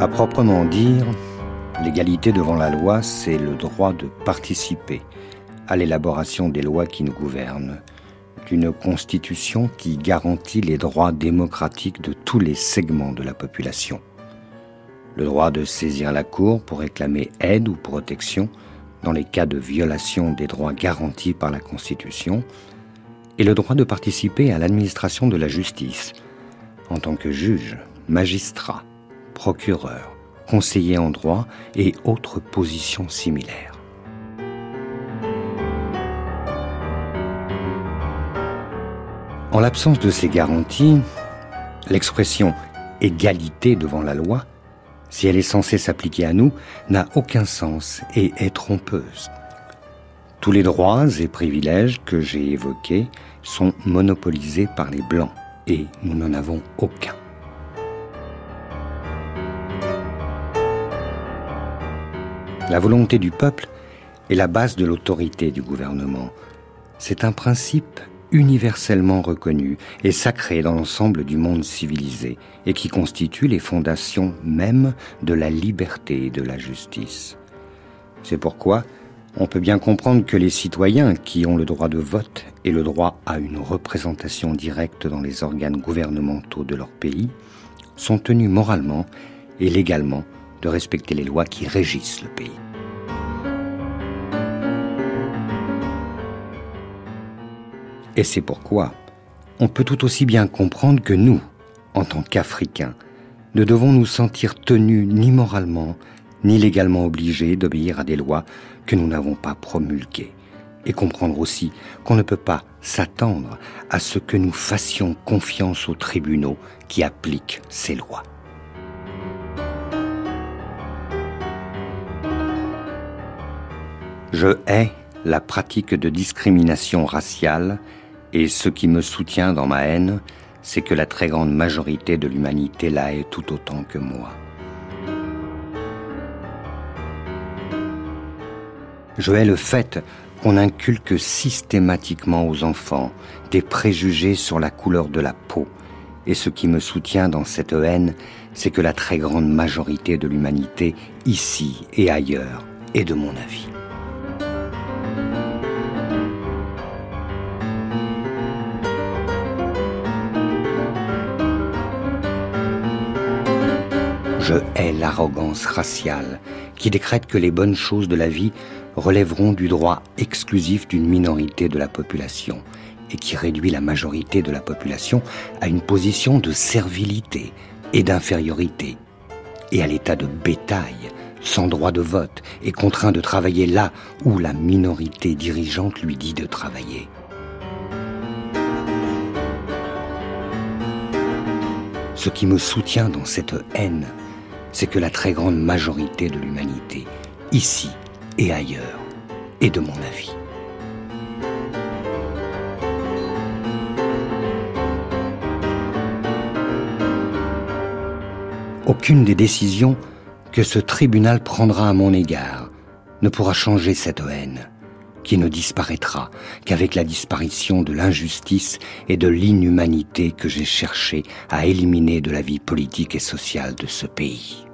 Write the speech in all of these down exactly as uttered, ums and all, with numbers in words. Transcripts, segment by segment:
À proprement dire, l'égalité devant la loi, c'est le droit de participer à l'élaboration des lois qui nous gouvernent, d'une constitution qui garantit les droits démocratiques de tous les segments de la population. Le droit de saisir la cour pour réclamer aide ou protection dans les cas de violation des droits garantis par la Constitution, et le droit de participer à l'administration de la justice, en tant que juge, magistrat, procureur, conseiller en droit et autres positions similaires. En l'absence de ces garanties, l'expression « égalité devant la loi », si elle est censée s'appliquer à nous, n'a aucun sens et est trompeuse. Tous les droits et privilèges que j'ai évoqués sont monopolisés par les Blancs et nous n'en avons aucun. La volonté du peuple est la base de l'autorité du gouvernement. C'est un principe universellement reconnu et sacré dans l'ensemble du monde civilisé et qui constitue les fondations mêmes de la liberté et de la justice. C'est pourquoi on peut bien comprendre que les citoyens qui ont le droit de vote et le droit à une représentation directe dans les organes gouvernementaux de leur pays sont tenus moralement et légalement de respecter les lois qui régissent le pays. Et c'est pourquoi on peut tout aussi bien comprendre que nous, en tant qu'Africains, ne devons nous sentir tenus ni moralement, ni légalement obligés d'obéir à des lois que nous n'avons pas promulguées. Et comprendre aussi qu'on ne peut pas s'attendre à ce que nous fassions confiance aux tribunaux qui appliquent ces lois. Je hais la pratique de discrimination raciale et ce qui me soutient dans ma haine, c'est que la très grande majorité de l'humanité la hait tout autant que moi. Je hais le fait qu'on inculque systématiquement aux enfants des préjugés sur la couleur de la peau. Et ce qui me soutient dans cette haine, c'est que la très grande majorité de l'humanité, ici et ailleurs, est de mon avis. Je hais l'arrogance raciale qui décrète que les bonnes choses de la vie relèveront du droit exclusif d'une minorité de la population et qui réduit la majorité de la population à une position de servilité et d'infériorité et à l'état de bétail, sans droit de vote et contraint de travailler là où la minorité dirigeante lui dit de travailler. Ce qui me soutient dans cette haine, c'est que la très grande majorité de l'humanité, ici et ailleurs, est de mon avis. Aucune des décisions que ce tribunal prendra à mon égard ne pourra changer cette haine, qui ne disparaîtra qu'avec la disparition de l'injustice et de l'inhumanité que j'ai cherché à éliminer de la vie politique et sociale de ce pays.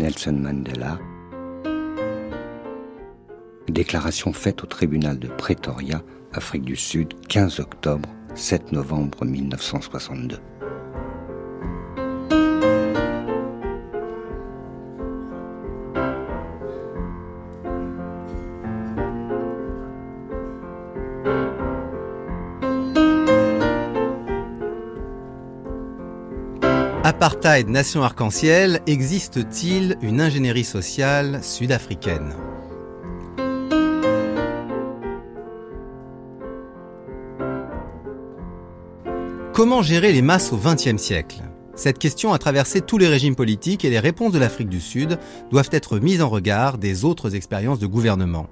Nelson Mandela. Déclaration faite au tribunal de Pretoria, Afrique du Sud, quinze octobre, sept novembre mille neuf cent soixante-deux. Apartheid, nation arc-en-ciel, existe-t-il une ingénierie sociale sud-africaine ? Comment gérer les masses au vingtième siècle ? Cette question a traversé tous les régimes politiques et les réponses de l'Afrique du Sud doivent être mises en regard des autres expériences de gouvernement.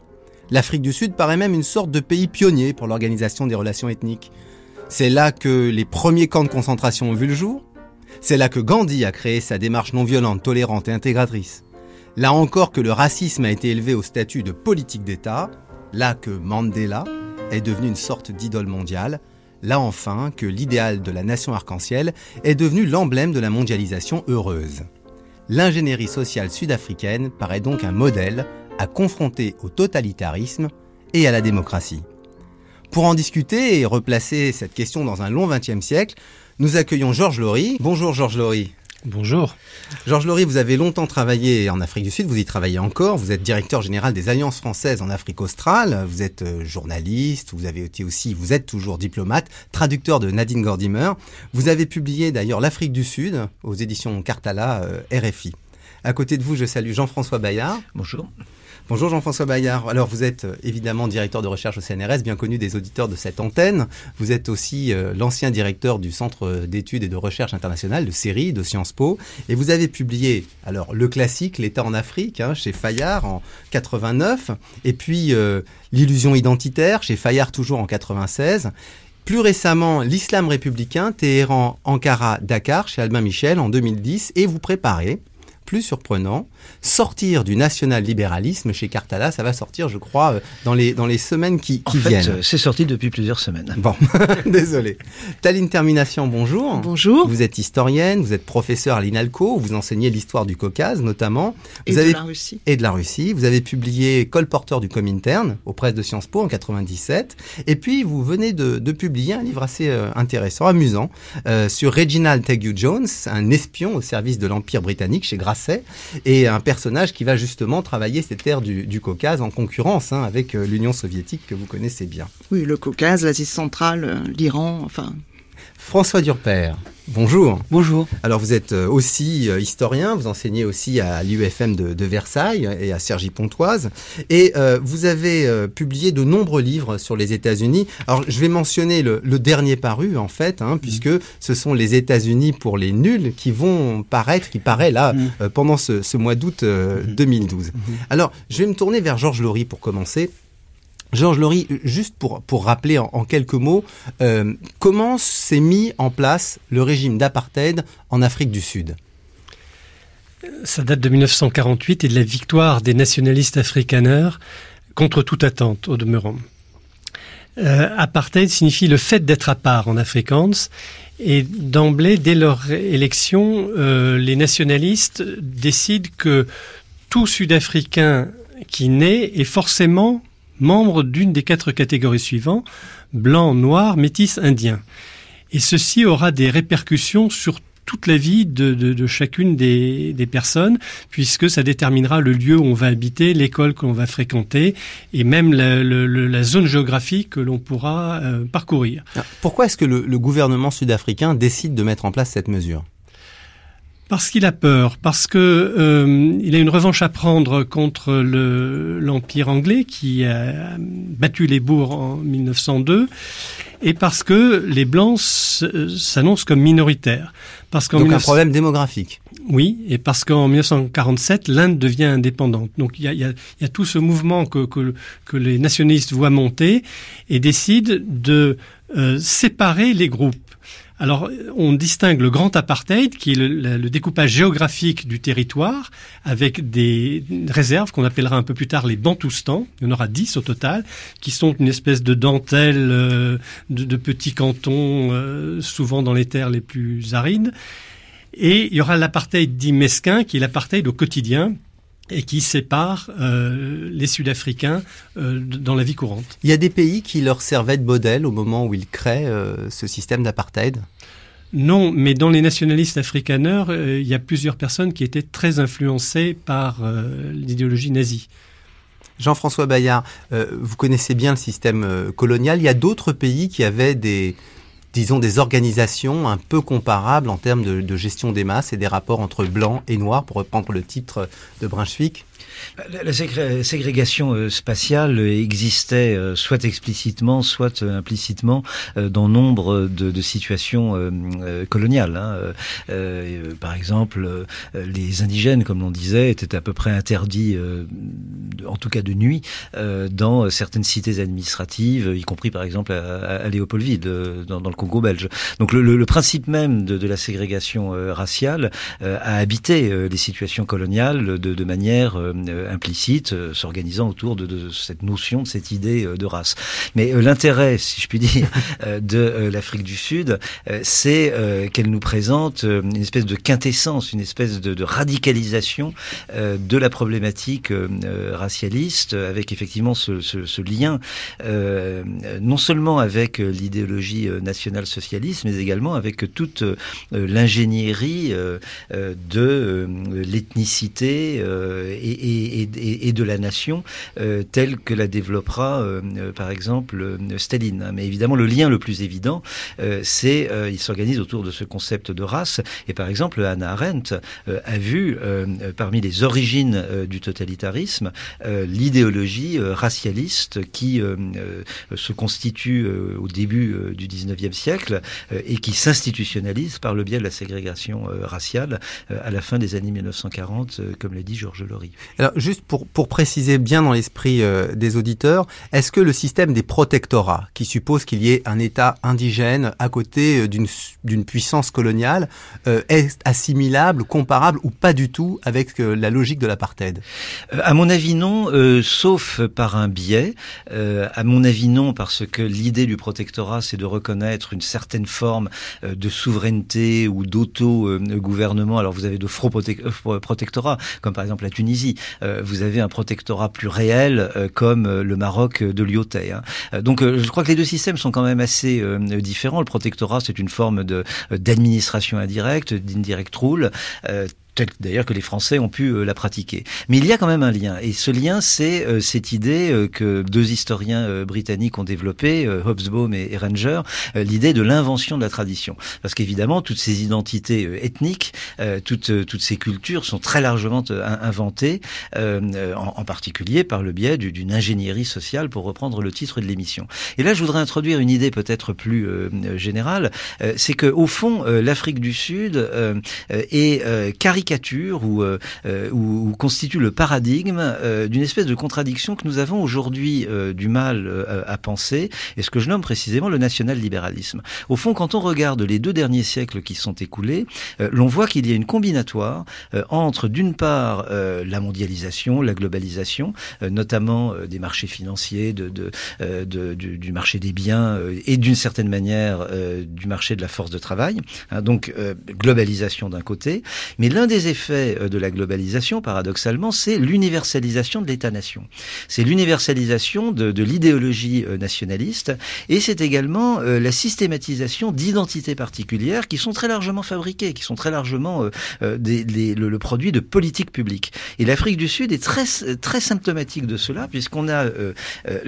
L'Afrique du Sud paraît même une sorte de pays pionnier pour l'organisation des relations ethniques. C'est là que les premiers camps de concentration ont vu le jour. C'est là que Gandhi a créé sa démarche non violente, tolérante et intégratrice. Là encore que le racisme a été élevé au statut de politique d'État. Là que Mandela est devenue une sorte d'idole mondiale, là enfin que l'idéal de la nation arc-en-ciel est devenu l'emblème de la mondialisation heureuse. L'ingénierie sociale sud-africaine paraît donc un modèle à confronter au totalitarisme et à la démocratie. Pour en discuter et replacer cette question dans un long vingtième siècle, nous accueillons Georges Lory. Bonjour Georges Lory. Bonjour. Georges Lory, vous avez longtemps travaillé en Afrique du Sud, vous y travaillez encore, vous êtes directeur général des Alliances françaises en Afrique australe, vous êtes journaliste, vous avez été aussi, vous êtes toujours diplomate, traducteur de Nadine Gordimer. Vous avez publié d'ailleurs l'Afrique du Sud aux éditions Cartala euh, R F I. À côté de vous, je salue Jean-François Bayart. Bonjour. Bonjour Jean-François Bayart. Alors vous êtes évidemment directeur de recherche au C N R S, bien connu des auditeurs de cette antenne. Vous êtes aussi euh, l'ancien directeur du Centre d'études et de recherche internationale, de C E R I, de Sciences Po. Et vous avez publié, alors le classique, L'État en Afrique, hein, chez Fayard en quatre-vingt-neuf. Et puis euh, L'illusion identitaire, chez Fayard toujours en quatre-vingt-seize. Plus récemment, L'Islam républicain, Téhéran, Ankara, Dakar, chez Albin Michel en deux mille dix. Et vous préparez... plus surprenant, sortir du national-libéralisme chez Cartala, ça va sortir, je crois, dans les, dans les semaines qui, qui en fait, viennent. C'est sorti depuis plusieurs semaines. Bon, désolé. Taline Ter Minassian, bonjour. Bonjour. Vous êtes historienne, vous êtes professeure à l'INALCO, vous enseignez l'histoire du Caucase, notamment. Vous et avez... de la Russie. Et de la Russie. Vous avez publié Colporteur du Comintern, aux presses de Sciences Po, en quatre-vingt-dix-sept. Et puis, vous venez de, de publier un livre assez euh, intéressant, amusant, euh, sur Reginald Teague-Jones, un espion au service de l'Empire britannique chez Grasset. Et un personnage qui va justement travailler cette ère du, du Caucase en concurrence hein, avec l'Union soviétique que vous connaissez bien. Oui, le Caucase, l'Asie centrale, l'Iran, enfin... François Durpaire, bonjour. Bonjour. Alors vous êtes aussi historien, vous enseignez aussi à l'U F M de, de Versailles et à Cergy-Pontoise. Et euh, vous avez euh, publié de nombreux livres sur les États-Unis. Alors je vais mentionner le, le dernier paru en fait, hein, puisque mmh. ce sont les États-Unis pour les nuls qui vont paraître, qui paraît là mmh. euh, pendant ce, ce mois d'août euh, mmh. deux mille douze. Mmh. Alors je vais me tourner vers Georges Lory pour commencer. Georges Lory, juste pour, pour rappeler en, en quelques mots, euh, comment s'est mis en place le régime d'apartheid en Afrique du Sud ? Ça date de dix-neuf cent quarante-huit et de la victoire des nationalistes afrikaners contre toute attente, au demeurant. Euh, apartheid signifie le fait d'être à part en afrikaans. Et d'emblée, dès leur élection, euh, les nationalistes décident que tout Sud-Africain qui naît est forcément... membre d'une des quatre catégories suivantes, blanc, noir, métis, indien. Et ceci aura des répercussions sur toute la vie de, de, de chacune des, des personnes, puisque ça déterminera le lieu où on va habiter, l'école que l'on va fréquenter, et même la, la, la zone géographique que l'on pourra euh, parcourir. Pourquoi est-ce que le, le gouvernement sud-africain décide de mettre en place cette mesure ? Parce qu'il a peur, parce que euh, il a une revanche à prendre contre le, l'Empire anglais qui a battu les Boers en dix-neuf cent deux, et parce que les Blancs s'annoncent comme minoritaires. Parce qu'en donc dix-neuf... un problème démographique. Oui, et parce qu'en dix-neuf cent quarante-sept, l'Inde devient indépendante. Donc il y a, y, a, y a tout ce mouvement que, que, que les nationalistes voient monter et décident de euh, séparer les groupes. Alors, on distingue le grand apartheid, qui est le, le découpage géographique du territoire, avec des réserves qu'on appellera un peu plus tard les Bantoustans. Il y en aura dix au total, qui sont une espèce de dentelle euh, de, de petits cantons, euh, souvent dans les terres les plus arides. Et il y aura l'apartheid dit mesquin, qui est l'apartheid au quotidien, et qui sépare euh, les Sud-Africains euh, dans la vie courante. Il y a des pays qui leur servaient de modèle au moment où ils créent euh, ce système d'apartheid ? Non, mais dans les nationalistes afrikaners, euh, il y a plusieurs personnes qui étaient très influencées par euh, l'idéologie nazie. Jean-François Bayart, euh, vous connaissez bien le système euh, colonial. Il y a d'autres pays qui avaient des, disons, des organisations un peu comparables en termes de, de gestion des masses et des rapports entre blancs et noirs, pour reprendre le titre de Brunswick. La, la ségré- ségrégation euh, spatiale existait euh, soit explicitement, soit euh, implicitement euh, dans nombre de, de situations euh, euh, coloniales. Hein. Euh, euh, par exemple, euh, les indigènes, comme l'on disait, étaient à peu près interdits, euh, de, en tout cas de nuit, euh, dans certaines cités administratives, y compris par exemple à, à, à Léopoldville, euh, dans, dans le Congo franco-belge. Donc le, le, le principe même de, de la ségrégation euh, raciale euh, a habité euh, les situations coloniales de, de manière euh, implicite, euh, s'organisant autour de, de cette notion, de cette idée euh, de race. Mais euh, l'intérêt, si je puis dire, euh, de euh, l'Afrique du Sud, euh, c'est euh, qu'elle nous présente euh, une espèce de quintessence, une espèce de, de radicalisation euh, de la problématique euh, racialiste, avec effectivement ce, ce, ce lien euh, non seulement avec l'idéologie nationale-socialiste, mais également avec toute euh, l'ingénierie euh, de euh, l'ethnicité euh, et, et, et de la nation euh, telle que la développera euh, par exemple euh, Staline. Mais évidemment, le lien le plus évident, euh, c'est euh, il s'organise autour de ce concept de race. Et par exemple, Hannah Arendt euh, a vu euh, parmi les origines euh, du totalitarisme euh, l'idéologie euh, racialiste qui euh, euh, se constitue euh, au début euh, du dix-neuvième siècle euh, et qui s'institutionnalise par le biais de la ségrégation euh, raciale euh, à la fin des années mille neuf cent quarante, euh, comme l'a dit Georges Lory. Alors, juste pour, pour préciser bien dans l'esprit euh, des auditeurs, est-ce que le système des protectorats, qui suppose qu'il y ait un État indigène à côté euh, d'une, d'une puissance coloniale, euh, est assimilable, comparable ou pas du tout avec euh, la logique de l'apartheid ? euh, À mon avis, non, euh, sauf par un biais. Euh, à mon avis, non, parce que l'idée du protectorat, c'est de reconnaître une certaine forme euh, de souveraineté ou d'auto-gouvernement. Euh, Alors, vous avez de faux protectorats, comme par exemple la Tunisie. Euh, vous avez un protectorat plus réel, euh, comme le Maroc de Liotay. Hein. Donc, euh, je crois que les deux systèmes sont quand même assez euh, différents. Le protectorat, c'est une forme de, d'administration indirecte, d'indirect rule, euh, telle d'ailleurs que les Français ont pu euh, la pratiquer. Mais il y a quand même un lien. Et ce lien, c'est euh, cette idée euh, que deux historiens euh, britanniques ont développée, euh, Hobsbawm et, et Ranger, euh, l'idée de l'invention de la tradition. Parce qu'évidemment, toutes ces identités euh, ethniques, euh, toutes, euh, toutes ces cultures sont très largement euh, inventées, euh, en, en particulier par le biais du, d'une ingénierie sociale, pour reprendre le titre de l'émission. Et là, je voudrais introduire une idée peut-être plus euh, générale, euh, c'est que au fond, euh, l'Afrique du Sud euh, est euh, caricaturée Ou, euh, ou, ou constitue le paradigme euh, d'une espèce de contradiction que nous avons aujourd'hui euh, du mal euh, à penser, et ce que je nomme précisément le national-libéralisme. Au fond, quand on regarde les deux derniers siècles qui sont écoulés, euh, l'on voit qu'il y a une combinatoire euh, entre, d'une part, euh, la mondialisation, la globalisation, euh, notamment euh, des marchés financiers, de, de, euh, de, du, du marché des biens euh, et, d'une certaine manière, euh, du marché de la force de travail. Hein, donc, euh, globalisation d'un côté, mais l'un des Les effets de la globalisation, paradoxalement, c'est l'universalisation de l'État-nation. C'est l'universalisation de, de l'idéologie nationaliste, et c'est également euh, la systématisation d'identités particulières qui sont très largement fabriquées, qui sont très largement euh, des, les, le, le produit de politiques publiques. Et l'Afrique du Sud est très, très symptomatique de cela, puisqu'on a euh, euh,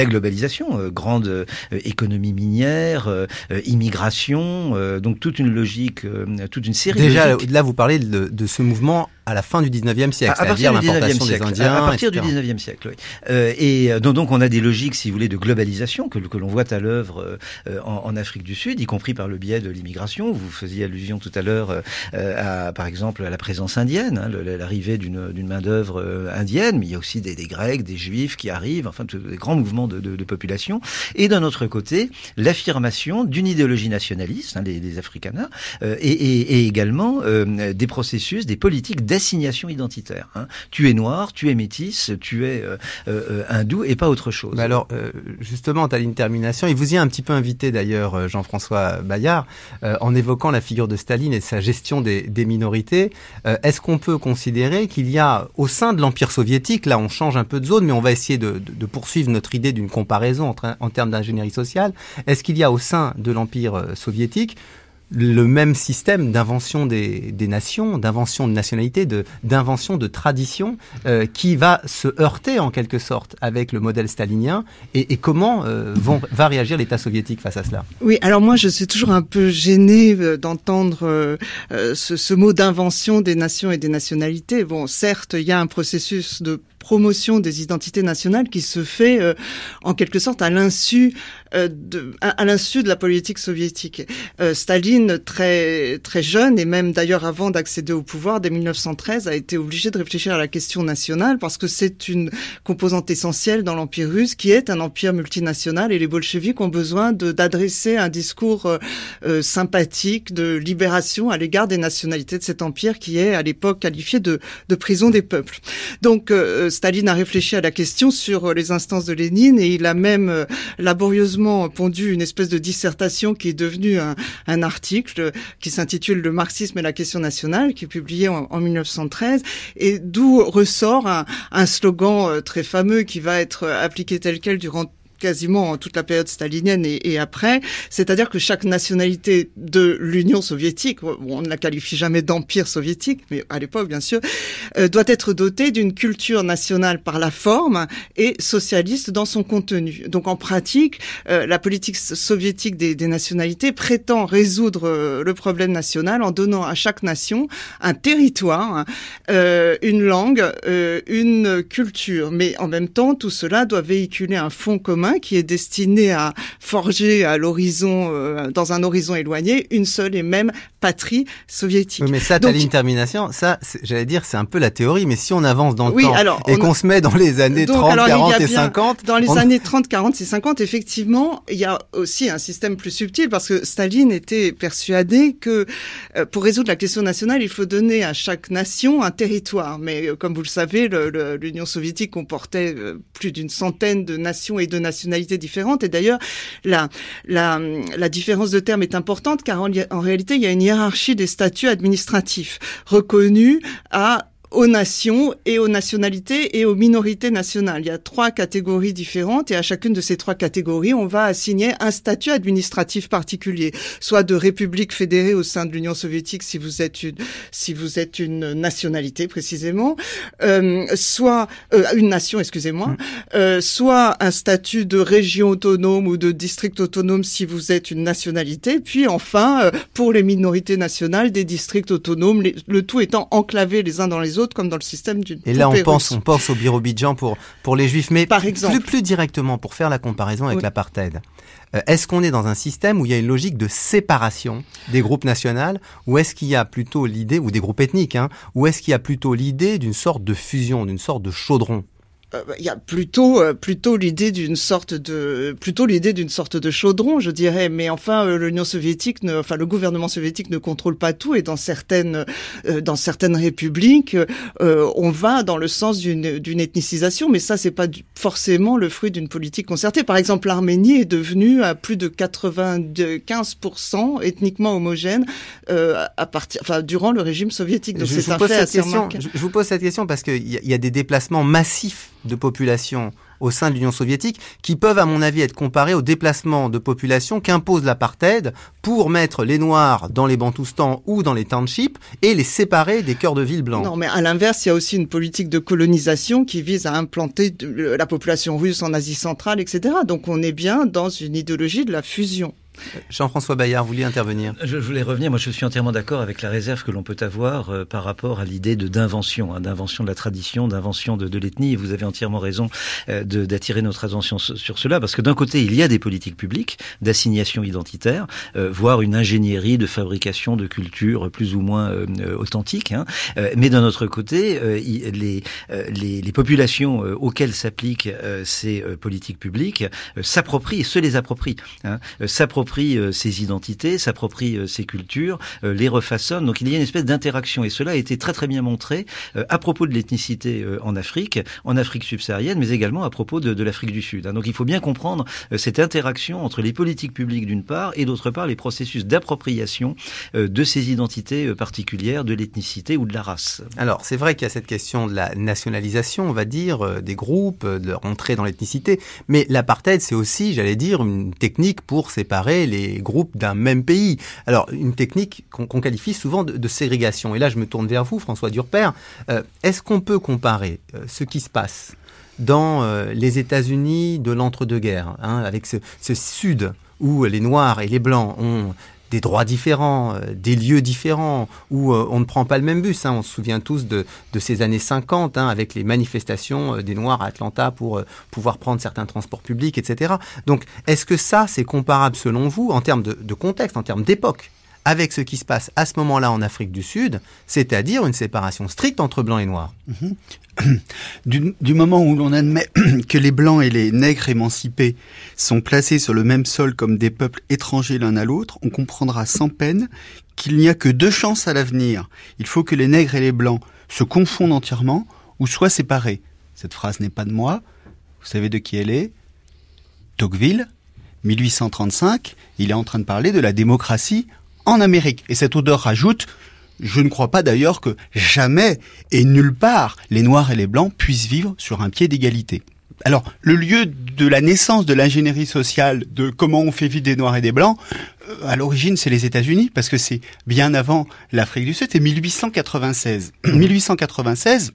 la globalisation, euh, grande euh, économie minière, euh, immigration, euh, donc toute une logique, euh, toute une série de logiques. Déjà, là, vous parlez de de ce mouvement à la fin du dix-neuvième siècle, c'est-à-dire l'importation des Indiens, à partir du dix-neuvième siècle, oui. Euh, et donc, donc on a des logiques, si vous voulez, de globalisation que, que l'on voit à l'œuvre euh, en, en Afrique du Sud, y compris par le biais de l'immigration. Vous faisiez allusion tout à l'heure, euh, à, par exemple, à la présence indienne, hein, le, l'arrivée d'une, d'une main-d'œuvre euh, indienne, mais il y a aussi des, des Grecs, des Juifs qui arrivent, enfin, des grands mouvements de, de, de population. Et d'un autre côté, l'affirmation d'une idéologie nationaliste, hein, les, les Afrikaners, euh, et, et, et également euh, des processus, des politiques d'assignation identitaire. Hein. Tu es noir, tu es métisse, tu es euh, euh, hindou et pas autre chose. Mais alors, euh, justement, Taline Ter Minassian, il vous y a un petit peu invité d'ailleurs Jean-François Bayart, euh, en évoquant la figure de Staline et sa gestion des, des minorités. Euh, est-ce qu'on peut considérer qu'il y a, au sein de l'Empire soviétique, là on change un peu de zone, mais on va essayer de, de, de poursuivre notre idée d'une comparaison entre, en termes d'ingénierie sociale, est-ce qu'il y a au sein de l'Empire soviétique le même système d'invention des, des nations, d'invention de nationalités, de, d'invention de traditions euh, qui va se heurter en quelque sorte avec le modèle stalinien et, et comment euh, vont, va réagir l'État soviétique face à cela ? Oui, alors moi je suis toujours un peu gênée d'entendre euh, ce, ce mot d'invention des nations et des nationalités. Bon, certes, il y a un processus de promotion des identités nationales qui se fait euh, en quelque sorte à l'insu euh, de à, à l'insu de la politique soviétique. Euh, Staline, très très jeune et même d'ailleurs avant d'accéder au pouvoir dès mille neuf cent treize, a été obligé de réfléchir à la question nationale parce que c'est une composante essentielle dans l'Empire russe qui est un empire multinational et les bolcheviks ont besoin de d'adresser un discours euh, euh, sympathique de libération à l'égard des nationalités de cet empire qui est à l'époque qualifié de de prison des peuples. Donc euh, Staline a réfléchi à la question sur euh, les instances de Lénine et il a même euh, laborieusement pondu une espèce de dissertation qui est devenue un, un article qui s'intitule « Le marxisme et la question nationale » qui est publié en, en mille neuf cent treize et d'où ressort un, un slogan euh, très fameux qui va être appliqué tel quel durant quasiment toute la période stalinienne et, et après, c'est-à-dire que chaque nationalité de l'Union soviétique, on ne la qualifie jamais d'empire soviétique, mais à l'époque bien sûr, euh, doit être dotée d'une culture nationale par la forme et socialiste dans son contenu. Donc en pratique, euh, la politique soviétique des, des nationalités prétend résoudre euh, le problème national en donnant à chaque nation un territoire, euh, une langue, euh, une culture. Mais en même temps, tout cela doit véhiculer un fond commun qui est destiné à forger à l'horizon, euh, dans un horizon éloigné, une seule et même patrie soviétique. Oui, mais ça, Taline Ter Minassian, ça, j'allais dire, c'est un peu la théorie, mais si on avance dans le oui, temps alors, et qu'on a... se met dans les années donc, trente, alors, quarante et bien, cinquante... Dans les on... années trente, quarante et cinquante, effectivement, il y a aussi un système plus subtil, parce que Staline était persuadé que euh, pour résoudre la question nationale, il faut donner à chaque nation un territoire. Mais euh, comme vous le savez, le, le, l'Union soviétique comportait euh, plus d'une centaine de nations et de nationalités nationalités différentes et d'ailleurs la, la, la différence de terme est importante car en, en réalité il y a une hiérarchie des statuts administratifs reconnus à aux nations et aux nationalités et aux minorités nationales. Il y a trois catégories différentes et à chacune de ces trois catégories, on va assigner un statut administratif particulier, soit de république fédérée au sein de l'Union soviétique si vous êtes une, si vous êtes une nationalité précisément, euh, soit euh, une nation, excusez-moi, euh, soit un statut de région autonome ou de district autonome si vous êtes une nationalité, puis enfin euh, pour les minorités nationales, des districts autonomes, les, le tout étant enclavé les uns dans les autres comme dans le système d'une et là on pense, on pense au Birobidjan pour, pour les Juifs, mais par exemple. Plus, plus directement pour faire la comparaison avec oui. l'apartheid. Euh, est-ce qu'on est dans un système où il y a une logique de séparation des groupes nationaux ou est-ce qu'il y a plutôt l'idée, ou des groupes ethniques, hein, ou est-ce qu'il y a plutôt l'idée d'une sorte de fusion, d'une sorte de chaudron? Il y a plutôt plutôt l'idée d'une sorte de plutôt l'idée d'une sorte de chaudron, je dirais. Mais enfin, l'Union soviétique, ne, enfin le gouvernement soviétique ne contrôle pas tout. Et dans certaines dans certaines républiques, euh, on va dans le sens d'une d'une ethnicisation. Mais ça, c'est pas du, forcément le fruit d'une politique concertée. Par exemple, l'Arménie est devenue à plus de quatre-vingt-quinze pour cent ethniquement homogène euh, à partir, enfin durant le régime soviétique. Donc je c'est vous un pose fait cette assez question. Je, je vous pose cette question parce qu'il y, y a des déplacements massifs de population au sein de l'Union soviétique, qui peuvent, à mon avis, être comparés aux déplacements de population qu'impose l'apartheid pour mettre les Noirs dans les Bantoustans ou dans les townships et les séparer des cœurs de ville blancs. Non, mais à l'inverse, il y a aussi une politique de colonisation qui vise à implanter la population russe en Asie centrale, et cetera. Donc on est bien dans une idéologie de la fusion. Jean-François Bayart, vous vouliez intervenir ? Je voulais revenir, moi je suis entièrement d'accord avec la réserve que l'on peut avoir euh, par rapport à l'idée de, d'invention, hein, d'invention de la tradition, d'invention de, de l'ethnie, et vous avez entièrement raison euh, de, d'attirer notre attention sur, sur cela, parce que d'un côté il y a des politiques publiques d'assignation identitaire, euh, voire une ingénierie de fabrication de cultures plus ou moins euh, authentiques, hein, euh, mais d'un autre côté, euh, les, euh, les, les populations euh, auxquelles s'appliquent euh, ces euh, politiques publiques euh, s'approprient, et se les approprient, hein, euh, s'approprient s'approprie ses identités, s'approprie ses cultures, les refaçonne. Donc il y a une espèce d'interaction et cela a été très très bien montré à propos de l'ethnicité en Afrique, en Afrique subsaharienne, mais également à propos de, de l'Afrique du Sud. Donc il faut bien comprendre cette interaction entre les politiques publiques d'une part et d'autre part les processus d'appropriation de ces identités particulières, de l'ethnicité ou de la race. Alors c'est vrai qu'il y a cette question de la nationalisation, on va dire, des groupes, de leur entrée dans l'ethnicité, mais l'apartheid c'est aussi, j'allais dire, une technique pour séparer les groupes d'un même pays. Alors, une technique qu'on, qu'on qualifie souvent de, de ségrégation. Et là, je me tourne vers vous, François Durpaire. Euh, est-ce qu'on peut comparer euh, ce qui se passe dans euh, les États-Unis de l'entre-deux-guerres, hein, avec ce, ce Sud où les Noirs et les Blancs ont des droits différents, euh, des lieux différents, où euh, on ne prend pas le même bus. Hein. On se souvient tous de, de ces années cinquante, hein, avec les manifestations euh, des Noirs à Atlanta pour euh, pouvoir prendre certains transports publics, et cetera. Donc, est-ce que ça, c'est comparable selon vous, en termes de, de contexte, en termes d'époque, avec ce qui se passe à ce moment-là en Afrique du Sud, c'est-à-dire une séparation stricte entre blancs et noirs? Mmh. du, du moment où l'on admet que les blancs et les nègres émancipés sont placés sur le même sol comme des peuples étrangers l'un à l'autre, on comprendra sans peine qu'il n'y a que deux chances à l'avenir. Il faut que les nègres et les blancs se confondent entièrement ou soient séparés. Cette phrase n'est pas de moi, vous savez de qui elle est? Tocqueville, mille huit cent trente-cinq, il est en train de parler de la démocratie en Amérique. Et cette odeur rajoute, je ne crois pas d'ailleurs que jamais et nulle part les Noirs et les Blancs puissent vivre sur un pied d'égalité. Alors, le lieu de la naissance de l'ingénierie sociale, de comment on fait vivre des Noirs et des Blancs, euh, à l'origine, c'est les États-Unis, parce que c'est bien avant l'Afrique du Sud, c'est mille huit cent quatre-vingt-seize. mille huit cent quatre-vingt-seize,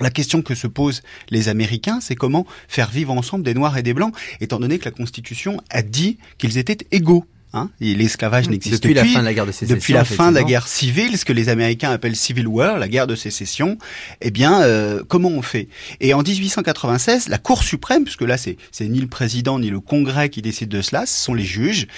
la question que se posent les Américains, c'est comment faire vivre ensemble des Noirs et des Blancs, étant donné que la Constitution a dit qu'ils étaient égaux. Hein, et l'esclavage n'existe plus. Depuis la fin de la guerre de sécession. Depuis la fin de la guerre civile, ce que les Américains appellent Civil War, la guerre de sécession, eh bien, euh, comment on fait? Et en dix-huit cent quatre-vingt-seize, la Cour suprême, puisque là, c'est, c'est ni le président ni le Congrès qui décident de cela, ce sont les juges,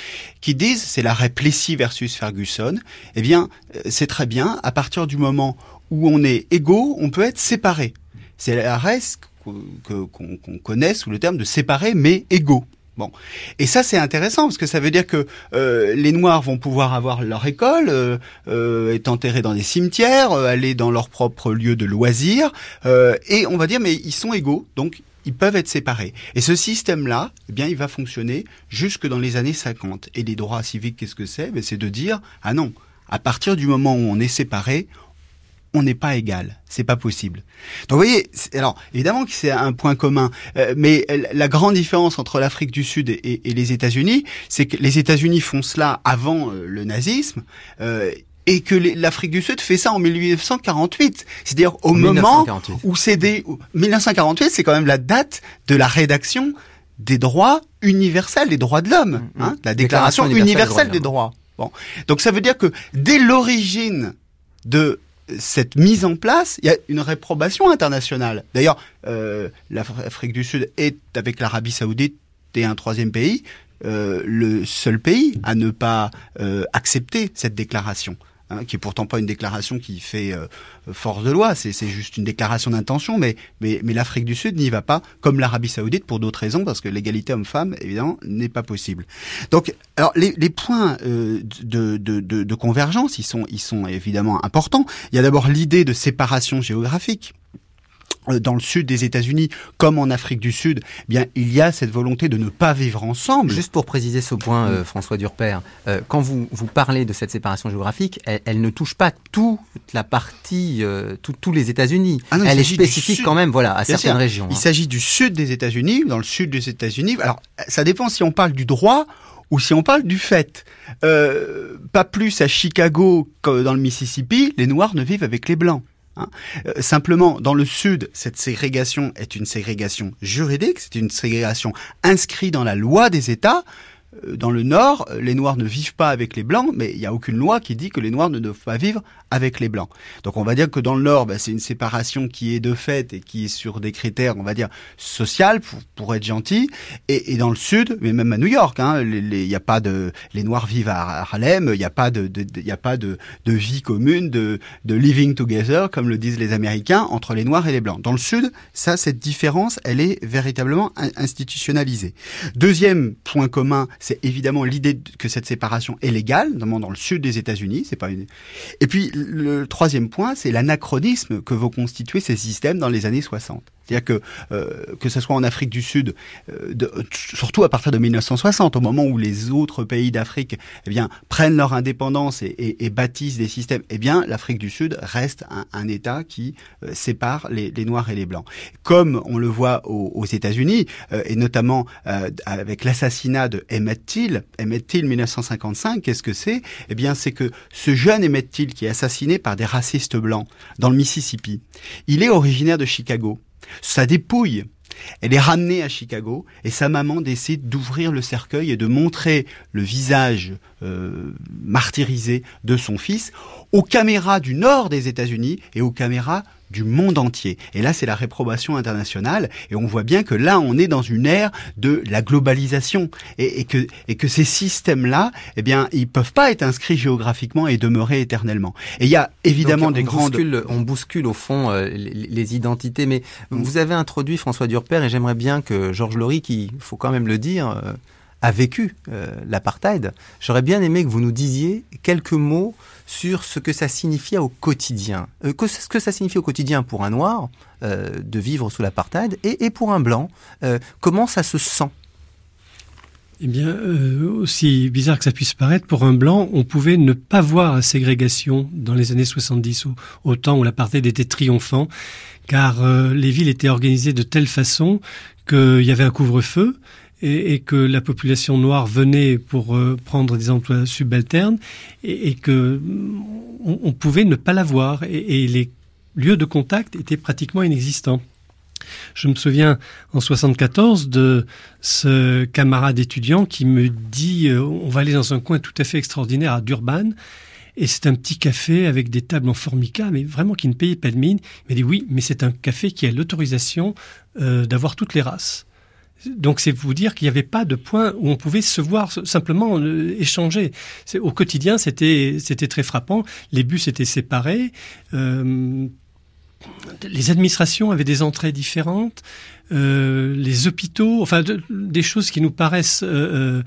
qui disent, c'est l'arrêt Plessy versus Ferguson, eh bien, c'est très bien, à partir du moment où on est égaux, on peut être séparés. C'est l'arrêt qu'on, qu'on connaît sous le terme de séparés, mais égaux. Bon, et ça c'est intéressant parce que ça veut dire que euh, les Noirs vont pouvoir avoir leur école, euh, euh, être enterrés dans des cimetières, euh, aller dans leur propre lieu de loisirs, euh, et on va dire mais ils sont égaux, donc ils peuvent être séparés. Et ce système-là, eh bien, il va fonctionner jusque dans les années cinquante. Et les droits civiques, qu'est-ce que c'est? Ben, c'est de dire ah non, à partir du moment où on est séparé, on n'est pas égal, c'est pas possible. Donc vous voyez, alors évidemment que c'est un point commun, euh, mais la grande différence entre l'Afrique du Sud et, et, et les États-Unis, c'est que les États-Unis font cela avant euh, le nazisme euh, et que les, l'Afrique du Sud fait ça en mille neuf cent quarante-huit. C'est-à-dire au mille neuf cent quarante-huit. Moment où c'est des mille neuf cent quarante-huit, c'est quand même la date de la rédaction des droits universels, des droits de l'homme, mmh, hein, la Déclaration, Déclaration universelle, universelle des droits. Des droits. Bon, donc ça veut dire que dès l'origine de cette mise en place, il y a une réprobation internationale. D'ailleurs, euh, l'Afrique du Sud est, avec l'Arabie Saoudite et un troisième pays, euh, le seul pays à ne pas euh, accepter cette déclaration, hein, qui est pourtant pas une déclaration qui fait euh, force de loi, c'est, c'est juste une déclaration d'intention, mais, mais, mais l'Afrique du Sud n'y va pas, comme l'Arabie Saoudite, pour d'autres raisons, parce que l'égalité homme-femme, évidemment, n'est pas possible. Donc, alors les, les points euh, de, de, de, de convergence, ils sont, ils sont évidemment importants. Il y a d'abord l'idée de séparation géographique. Dans le sud des États-Unis, comme en Afrique du Sud, eh bien il y a cette volonté de ne pas vivre ensemble. Juste pour préciser ce point, euh, François Durpaire, euh, quand vous vous parlez de cette séparation géographique, elle, elle ne touche pas toute la partie, euh, tout, tous les États-Unis. Ah non, elle est spécifique quand même, voilà, à bien certaines sûr. Régions. Il hein. s'agit du sud des États-Unis, dans le sud des États-Unis. Alors, ça dépend si on parle du droit ou si on parle du fait. Euh, pas plus à Chicago que dans le Mississippi, les Noirs ne vivent avec les Blancs. Hein. Euh, simplement, dans le Sud, cette ségrégation est une ségrégation juridique, c'est une ségrégation inscrite dans la loi des États. Euh, dans le Nord, les Noirs ne vivent pas avec les Blancs, mais il n'y a aucune loi qui dit que les Noirs ne doivent pas vivre avec les Blancs. Donc on va dire que dans le Nord, bah, c'est une séparation qui est de fait et qui est sur des critères, on va dire, social, pour, pour être gentil. Et, et dans le Sud, mais même à New York, hein, les, les, y a pas de, les Noirs vivent à Harlem, il n'y a pas de, de, de, y a pas de, de vie commune, de, de living together, comme le disent les Américains, entre les Noirs et les Blancs. Dans le Sud, ça, cette différence, elle est véritablement institutionnalisée. Deuxième point commun, c'est évidemment l'idée que cette séparation est légale, notamment dans le sud des États-Unis. C'est pas une... Et puis, le troisième point, c'est l'anachronisme que vont constituer ces systèmes dans les années soixante. C'est-à-dire que, euh, que ce soit en Afrique du Sud, euh, de, surtout à partir de mille neuf cent soixante, au moment où les autres pays d'Afrique, eh bien, prennent leur indépendance et, et, et bâtissent des systèmes, eh bien, l'Afrique du Sud reste un, un État qui euh, sépare les, les Noirs et les Blancs. Comme on le voit aux, aux États-Unis, euh, et notamment euh, avec l'assassinat de Emmett Till, Emmett Till mille neuf cent cinquante-cinq, qu'est-ce que c'est? Eh bien, c'est que ce jeune Emmett Till qui est assassiné par des racistes blancs dans le Mississippi, il est originaire de Chicago. Sa dépouille, elle est ramenée à Chicago et sa maman décide d'ouvrir le cercueil et de montrer le visage euh, martyrisé de son fils aux caméras du nord des États-Unis et aux caméras du monde entier. Et là, c'est la réprobation internationale. Et on voit bien que là, on est dans une ère de la globalisation. Et, et, que, et que ces systèmes-là, eh bien, ils peuvent pas être inscrits géographiquement et demeurer éternellement. Et il y a évidemment donc, des grandes... Bouscule, on bouscule, au fond, euh, les, les identités. Mais mmh. vous avez introduit François Durpaire, et j'aimerais bien que Georges Lory, qui, il faut quand même le dire, euh, a vécu euh, l'apartheid. J'aurais bien aimé que vous nous disiez quelques mots sur ce que ça signifiait au quotidien. Euh, que, ce que ça signifie au quotidien pour un noir euh, de vivre sous l'apartheid et, et pour un blanc. Euh, comment ça se sent ? Eh bien, euh, aussi bizarre que ça puisse paraître, pour un blanc, on pouvait ne pas voir la ségrégation dans les années soixante-dix, au, au temps où l'apartheid était triomphant, car euh, les villes étaient organisées de telle façon qu'il y avait un couvre-feu, et que la population noire venait pour euh, prendre des emplois subalternes et, et que on, on pouvait ne pas la voir et, et les lieux de contact étaient pratiquement inexistants. Je me souviens en soixante-quatorze de ce camarade étudiant qui me dit euh, on va aller dans un coin tout à fait extraordinaire à Durban et c'est un petit café avec des tables en formica mais vraiment qui ne payait pas de mine. Il m'a dit oui mais c'est un café qui a l'autorisation euh, d'avoir toutes les races. Donc c'est vous dire qu'il n'y avait pas de point où on pouvait se voir, simplement euh, échanger. C'est, au quotidien, c'était, c'était très frappant. Les bus étaient séparés. Euh, les administrations avaient des entrées différentes. Euh, les hôpitaux, enfin de, des choses qui nous paraissent... Euh, euh,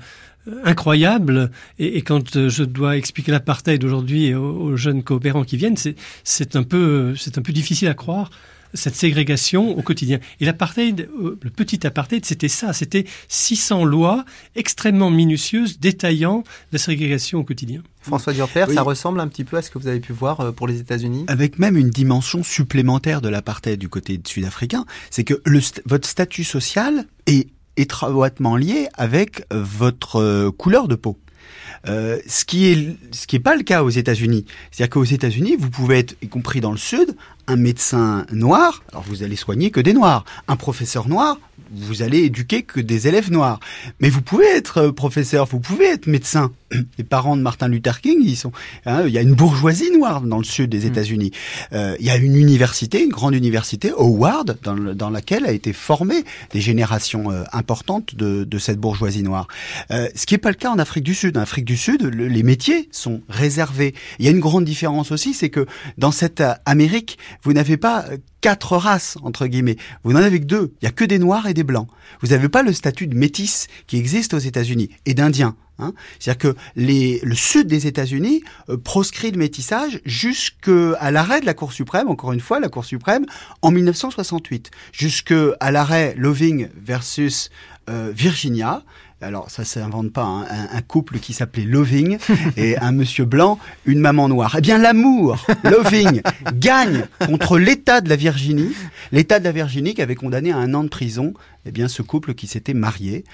incroyable et, et quand je dois expliquer l'apartheid aujourd'hui aux, aux jeunes coopérants qui viennent, c'est, c'est, un peu, c'est un peu difficile à croire, cette ségrégation au quotidien. Et l'apartheid, le petit apartheid, c'était ça, c'était six cents lois extrêmement minutieuses détaillant la ségrégation au quotidien. François Durpaire, oui. Ça ressemble un petit peu à ce que vous avez pu voir pour les États-Unis ? Avec même une dimension supplémentaire de l'apartheid du côté sud-africain, c'est que le, votre statut social est étroitement lié avec votre couleur de peau. Euh, ce qui est, ce qui est pas le cas aux États-Unis. C'est-à-dire qu'aux États-Unis, vous pouvez être, y compris dans le Sud, un médecin noir, alors vous allez soigner que des noirs. Un professeur noir, vous allez éduquer que des élèves noirs. Mais vous pouvez être professeur, vous pouvez être médecin. Les parents de Martin Luther King, ils sont, hein, il y a une bourgeoisie noire dans le Sud des États-Unis. Euh, il y a une université, une grande université, Howard, dans, dans laquelle a été formée des générations euh, importantes de, de cette bourgeoisie noire. Euh, ce qui n'est pas le cas en Afrique du Sud. En Afrique du Sud, le, les métiers sont réservés. Il y a une grande différence aussi, c'est que dans cette euh, Amérique, vous n'avez pas quatre races, entre guillemets. Vous n'en avez que deux. Il n'y a que des noirs et des blancs. Vous n'avez pas le statut de métis qui existe aux États-Unis et d'Indiens. Hein. C'est-à-dire que les, le sud des États-Unis euh, proscrit le métissage jusqu'à l'arrêt de la Cour suprême, encore une fois, la Cour suprême, en dix-neuf cent soixante-huit. Jusqu'à l'arrêt Loving versus euh, Virginia. Alors, ça s'invente pas, hein. un, un couple qui s'appelait Loving et un monsieur blanc, une maman noire. Eh bien, l'amour, Loving, gagne contre l'État de la Virginie, l'État de la Virginie qui avait condamné à un an de prison, eh bien, ce couple qui s'était marié.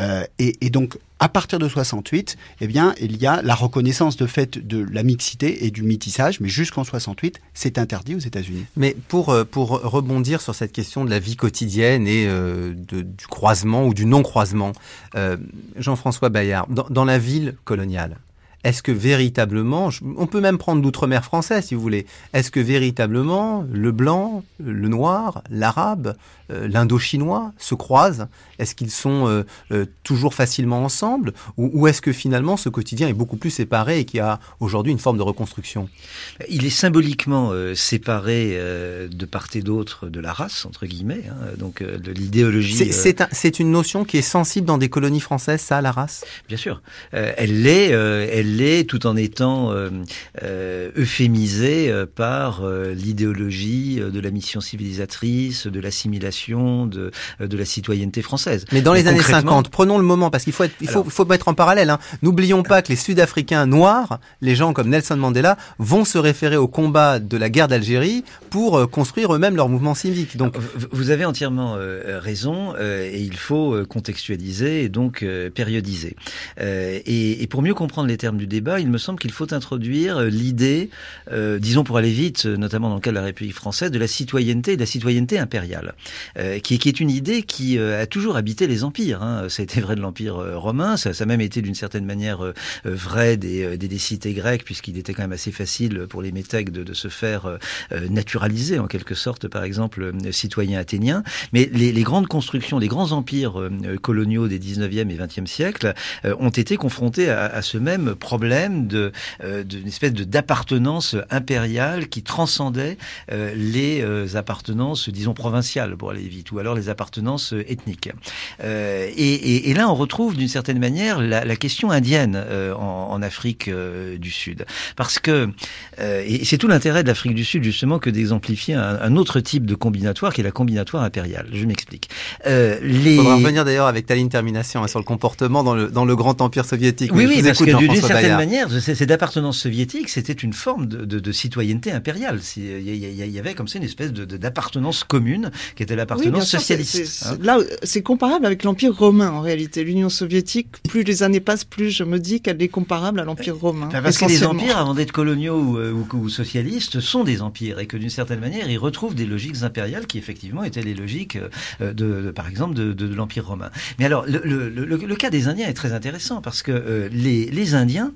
Euh, et, et donc, à partir de soixante-huit, eh bien, il y a la reconnaissance de fait de la mixité et du métissage, mais jusqu'en soixante-huit, c'est interdit aux États-Unis. Mais pour, pour rebondir sur cette question de la vie quotidienne et euh, de, du croisement ou du non-croisement, euh, Jean-François Bayart, dans, dans la ville coloniale, est-ce que véritablement, on peut même prendre d'outre-mer français si vous voulez, est-ce que véritablement le blanc, le noir, l'arabe, euh, l'indochinois se croisent ? Est-ce qu'ils sont euh, euh, toujours facilement ensemble ? ou, ou est-ce que finalement ce quotidien est beaucoup plus séparé et qu'il y a aujourd'hui une forme de reconstruction ? Il est symboliquement euh, séparé euh, de part et d'autre de la race, entre guillemets, hein, donc euh, de l'idéologie. C'est, euh... c'est, un, c'est une notion qui est sensible dans des colonies françaises, ça, la race ? Bien sûr. Euh, elle l'est, euh, elle tout en étant euh, euh, euphémisé euh, par euh, l'idéologie euh, de la mission civilisatrice, de l'assimilation, de, euh, de la citoyenneté française. Mais dans les Mais années cinquante, prenons le moment, parce qu'il faut, être, il alors, faut, faut mettre en parallèle, hein. N'oublions pas que les Sud-Africains noirs, les gens comme Nelson Mandela, vont se référer au combat de la guerre d'Algérie pour euh, construire eux-mêmes leur mouvement civique. Donc, vous avez entièrement euh, raison, euh, et il faut contextualiser et donc euh, périodiser. Euh, et, et pour mieux comprendre les termes du du débat, il me semble qu'il faut introduire l'idée, euh, disons pour aller vite, notamment dans le cas de la République française, de la citoyenneté et de la citoyenneté impériale, euh, qui, qui est une idée qui euh, a toujours habité les empires. Hein. Ça a été vrai de l'Empire romain, ça, ça a même été d'une certaine manière euh, vrai des, des, des cités grecques, puisqu'il était quand même assez facile pour les métèques de, de se faire euh, naturaliser, en quelque sorte, par exemple, citoyens athéniens. Mais les, les grandes constructions, les grands empires euh, coloniaux des dix-neuvième et vingtième siècles euh, ont été confrontés à, à ce même problème de, euh, d'une espèce de, d'appartenance impériale qui transcendait euh, les euh, appartenances, disons, provinciales, pour aller vite, ou alors les appartenances euh, ethniques. Euh, et, et, et là, on retrouve d'une certaine manière la, la question indienne euh, en, en Afrique euh, du Sud. Parce que, euh, et c'est tout l'intérêt de l'Afrique du Sud, justement, que d'exemplifier un, un autre type de combinatoire, qui est la combinatoire impériale. Je m'explique. Euh, les... Il faudra revenir d'ailleurs avec Taline Ter Minassian hein, sur le comportement dans le, dans le grand empire soviétique. Oui, oui, parce que d'une certaine manière, cette appartenance soviétique, c'était une forme de, de, de citoyenneté impériale. Il y, y, y avait comme ça une espèce de, de, d'appartenance commune, qui était l'appartenance oui, sûr, socialiste. C'est, c'est, hein. c'est, là, c'est comparable avec l'Empire romain, en réalité. L'Union soviétique, plus les années passent, plus je me dis qu'elle est comparable à l'Empire romain. Ben parce que les empires, avant d'être coloniaux ou, ou, ou socialistes, sont des empires, et que d'une certaine manière, ils retrouvent des logiques impériales qui, effectivement, étaient les logiques, de, de, par exemple, de, de, de l'Empire romain. Mais alors, le, le, le, le cas des Indiens est très intéressant, parce que euh, les, les Indiens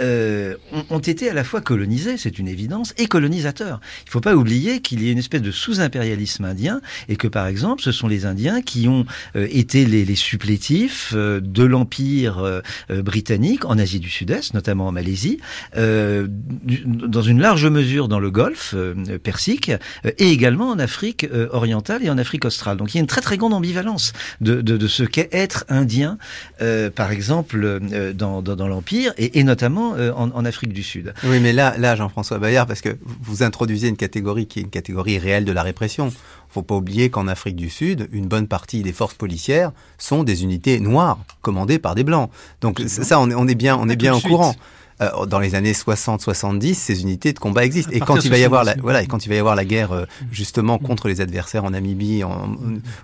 euh, ont, ont été à la fois colonisés, c'est une évidence, et colonisateurs. Il ne faut pas oublier qu'il y a une espèce de sous-impérialisme indien, et que, par exemple, ce sont les Indiens qui ont euh, été les, les supplétifs euh, de l'Empire euh, britannique en Asie du Sud-Est, notamment en Malaisie, euh, du, dans une large mesure dans le Golfe euh, Persique, euh, et également en Afrique euh, orientale et en Afrique australe. Donc il y a une très très grande ambivalence de, de, de ce qu'est être indien, euh, par exemple, euh, dans, dans, dans l'Empire, et, et notamment euh, en, en Afrique du Sud. Oui, mais là, là, Jean-François Bayart, parce que vous introduisez une catégorie qui est une catégorie réelle de la répression. Faut pas oublier qu'en Afrique du Sud, une bonne partie des forces policières sont des unités noires commandées par des blancs. Donc ça, on est, on est bien, on est bien au courant. Euh, dans les années soixante soixante-dix, ces unités de combat existent. Et quand il va y avoir la, voilà, et quand il va y avoir la guerre euh, justement contre les adversaires en Namibie, en, en,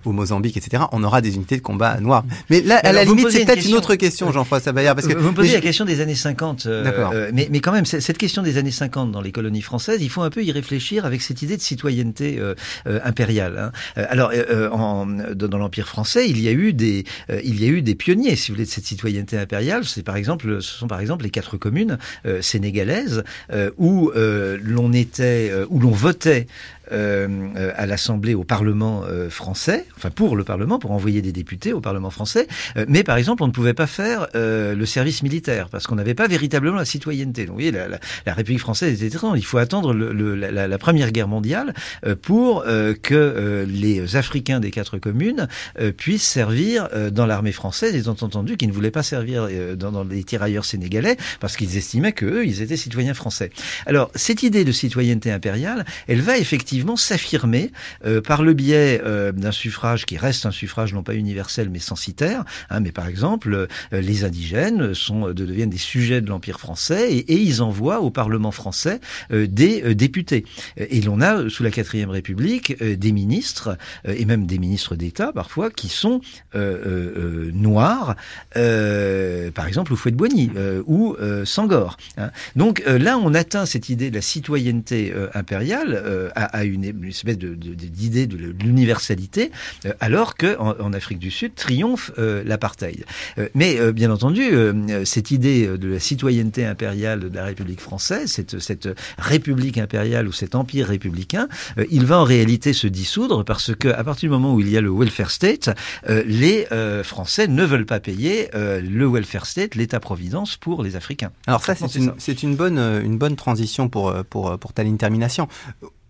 au Mozambique, et cetera, on aura des unités de combat noires. Mais là, mais à la limite, c'est une peut-être question... une autre question, Jean-François Bayart, parce que vous me posez mais... la question des années cinquante. Euh, D'accord. Euh, mais, mais quand même, cette question des années cinquante dans les colonies françaises, il faut un peu y réfléchir avec cette idée de citoyenneté euh, euh, impériale. Hein. Alors, euh, en, dans l'Empire français, il y a eu des, euh, il y a eu des pionniers, si vous voulez, de cette citoyenneté impériale. C'est par exemple, ce sont par exemple les quatre communes Euh, sénégalaise euh, où euh, l'on était, euh, où l'on votait Euh, euh, à l'Assemblée, au Parlement euh, français, enfin pour le Parlement, pour envoyer des députés au Parlement français, euh, mais par exemple on ne pouvait pas faire euh, le service militaire parce qu'on n'avait pas véritablement la citoyenneté. Donc vous voyez, la, la, la République française était étrange. Il faut attendre le, le, la, la Première Guerre mondiale euh, pour euh, que euh, les Africains des quatre communes euh, puissent servir euh, dans l'armée française, étant entendu qu'ils ne voulaient pas servir euh, dans, dans les tirailleurs sénégalais parce qu'ils estimaient qu'eux, ils étaient citoyens français. Alors cette idée de citoyenneté impériale, elle va effectivement s'affirmer euh, par le biais euh, d'un suffrage qui reste un suffrage non pas universel mais censitaire, hein, mais par exemple euh, les indigènes sont, euh, deviennent des sujets de l'Empire français et, et ils envoient au Parlement français euh, des euh, députés. Et l'on a sous la quatrième République euh, des ministres euh, et même des ministres d'État parfois qui sont euh, euh, noirs, euh, par exemple au Fouet-de-Boigny euh, ou euh, Sangor. Hein. Donc euh, là on atteint cette idée de la citoyenneté euh, impériale euh, à, à une espèce de, de, d'idée de l'universalité, euh, alors qu'en en Afrique du Sud triomphe euh, l'apartheid. Euh, mais euh, bien entendu, euh, cette idée de la citoyenneté impériale de la République française, cette, cette République impériale ou cet empire républicain, euh, il va en réalité se dissoudre parce que à partir du moment où il y a le welfare state, euh, les euh, Français ne veulent pas payer euh, le welfare state, l'État-providence pour les Africains. Alors ça, c'est, c'est, une, ça. c'est une bonne une bonne transition pour pour pour Taline Ter Minassian.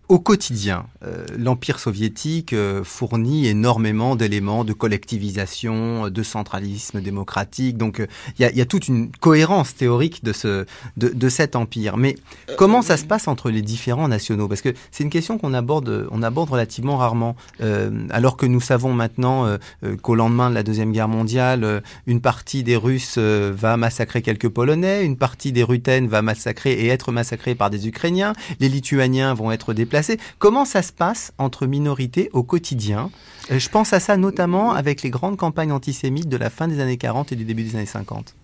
Au quotidien, euh, l'Empire soviétique euh, fournit énormément d'éléments de collectivisation, de centralisme démocratique. Donc, il euh, y, y a toute une cohérence théorique de, ce, de, de cet empire. Mais comment ça se passe entre les différents nationaux ? Parce que c'est une question qu'on aborde, on aborde relativement rarement. Euh, alors que nous savons maintenant euh, qu'au lendemain de la Deuxième Guerre mondiale, euh, une partie des Russes euh, va massacrer quelques Polonais, une partie des Ruthènes va massacrer et être massacrée par des Ukrainiens, les Lituaniens vont être déplacés. Comment ça se passe entre minorités au quotidien ? Je pense à ça notamment avec les grandes campagnes antisémites de la fin des années quarante et du début des années cinquante.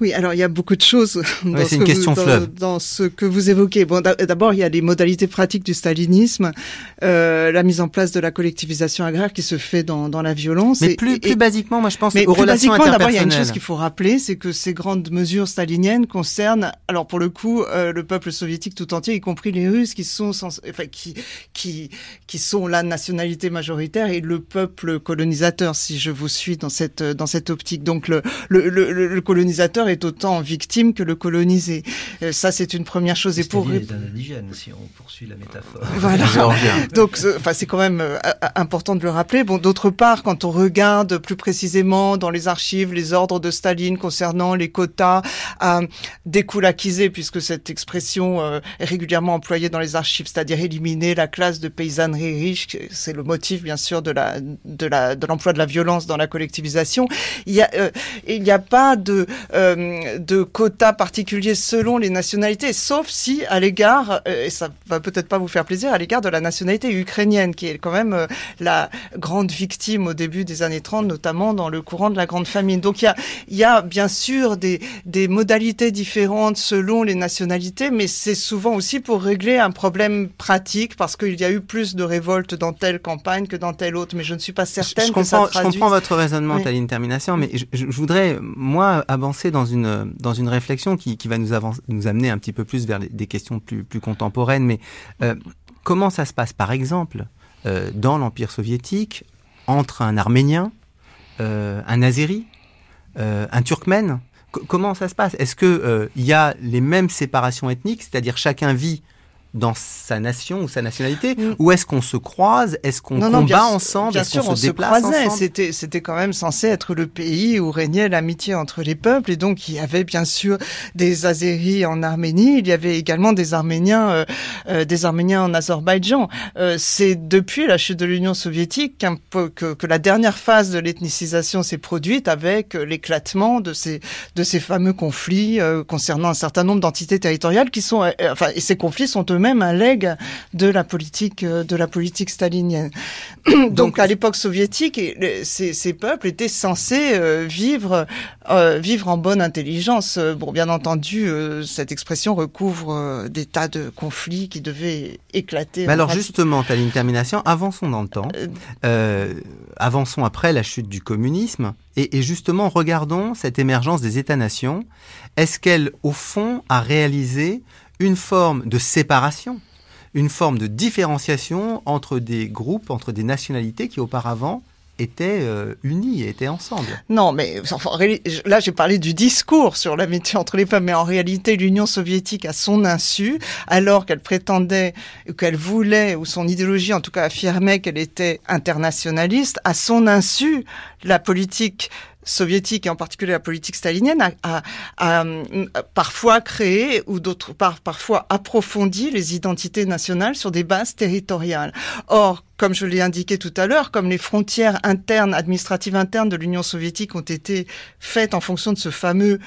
Oui, alors il y a beaucoup de choses dans, oui, ce, que vous, dans, dans ce que vous évoquez. Bon, d'abord, il y a les modalités pratiques du stalinisme, euh, la mise en place de la collectivisation agraire qui se fait dans, dans la violence. Mais et, plus, et, plus basiquement, moi je pense mais aux plus relations basiquement, interpersonnelles. D'abord, il y a une chose qu'il faut rappeler, c'est que ces grandes mesures staliniennes concernent, alors pour le coup, euh, le peuple soviétique tout entier, y compris les Russes, qui sont, sans, enfin, qui, qui, qui sont la nationalité majoritaire et le peuple colonisateur, si je vous suis dans cette, dans cette optique. Donc le, le, le, le colonisateur est autant victime que le colonisé. Euh, ça, c'est une première chose. Et pour les indigènes, si on poursuit la métaphore. Voilà. Donc, enfin, c'est quand même euh, important de le rappeler. Bon, d'autre part, quand on regarde plus précisément dans les archives les ordres de Staline concernant les quotas à euh, dékoulakisés, puisque cette expression euh, est régulièrement employée dans les archives, c'est-à-dire éliminer la classe de paysannerie riche, c'est le motif, bien sûr, de la de la de l'emploi de la violence dans la collectivisation. Il y a euh, il n'y a pas de euh, de quotas particuliers selon les nationalités, sauf si à l'égard, et ça va peut-être pas vous faire plaisir, à l'égard de la nationalité ukrainienne, qui est quand même la grande victime au début des années trente, notamment dans le courant de la Grande Famine. Donc il y a, il y a bien sûr des, des modalités différentes selon les nationalités, mais c'est souvent aussi pour régler un problème pratique, parce qu'il y a eu plus de révoltes dans telle campagne que dans telle autre, mais je ne suis pas certaine je, je que ça traduise... Je comprends votre raisonnement, oui. Taline Ter Minassian, mais je, je voudrais, moi, avancer dans Une, dans une réflexion qui, qui va nous, avance, nous amener un petit peu plus vers les, des questions plus, plus contemporaines. Mais euh, comment ça se passe, par exemple, euh, dans l'Empire soviétique, entre un Arménien, euh, un Azéri, euh, un Turkmène? C- Comment ça se passe? Est-ce qu'il euh, y a les mêmes séparations ethniques, c'est-à-dire chacun vit dans sa nation ou sa nationalité, mmh. ou est-ce qu'on se croise, est-ce qu'on non, combat non, bien, ensemble, bien est-ce sûr, qu'on se, se déplace croisait. ensemble? C'était, c'était quand même censé être le pays où régnait l'amitié entre les peuples, et donc il y avait bien sûr des Azéris en Arménie, il y avait également des Arméniens, euh, euh, des Arméniens en Azerbaïdjan. Euh, c'est depuis la chute de l'Union soviétique qu'un peu, que, que la dernière phase de l'ethnicisation s'est produite, avec l'éclatement de ces de ces fameux conflits euh, concernant un certain nombre d'entités territoriales qui sont, euh, enfin, et ces conflits sont eux-mêmes même un legs de la politique de la politique stalinienne. Donc, Donc à l'époque soviétique, ces, ces peuples étaient censés vivre euh, vivre en bonne intelligence. Bon, bien entendu, euh, cette expression recouvre des tas de conflits qui devaient éclater. Mais alors pratique. Justement, Taline Ter Minassian, avançons dans le temps, euh, avançons après la chute du communisme, et, et justement regardons cette émergence des États-nations. Est-ce qu'elle, au fond, a réalisé une forme de séparation, une forme de différenciation entre des groupes, entre des nationalités qui auparavant étaient euh, unis et étaient ensemble? Non, mais enfin, là, j'ai parlé du discours sur l'amitié entre les peuples, mais en réalité, l'Union soviétique, à son insu, alors qu'elle prétendait, ou qu'elle voulait, ou son idéologie, en tout cas, affirmait qu'elle était internationaliste, à son insu, la politique soviétique, et en particulier la politique stalinienne, a, a, a, a parfois créé, ou d'autres par, parfois approfondi les identités nationales sur des bases territoriales. Or, comme je l'ai indiqué tout à l'heure, comme les frontières internes, administratives internes de l'Union soviétique ont été faites en fonction de ce fameux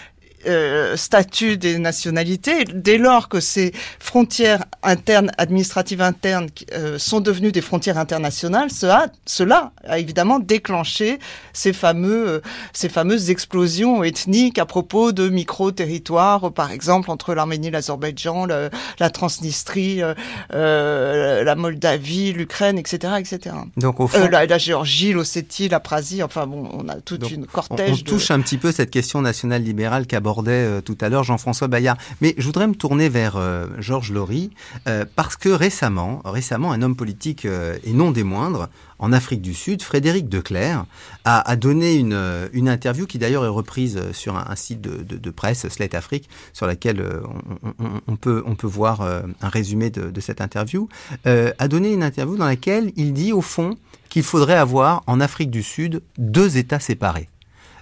Euh, statut des nationalités, dès lors que ces frontières internes, administratives internes euh, sont devenues des frontières internationales, cela, cela a évidemment déclenché ces, fameux, euh, ces fameuses explosions ethniques à propos de micro-territoires, par exemple entre l'Arménie, l'Azerbaïdjan, le, la Transnistrie, euh, euh, la Moldavie, l'Ukraine, et cetera et cetera. Donc, au fond, euh, la, la Géorgie, l'Ossétie, l'Abkhazie, enfin bon, on a toute donc, une cortège. On, on de... touche un petit peu cette question nationale libérale qu'aborde abordait tout à l'heure Jean-François Bayart. Mais je voudrais me tourner vers euh, Georges Lory, euh, parce que récemment, récemment, un homme politique, euh, et non des moindres, en Afrique du Sud, Frederik de Klerk, a, a donné une, une interview qui d'ailleurs est reprise sur un, un site de, de, de presse, Slate Afrique, sur laquelle on, on, on, peut, on peut voir un résumé de, de cette interview, euh, a donné une interview dans laquelle il dit au fond qu'il faudrait avoir en Afrique du Sud deux États séparés.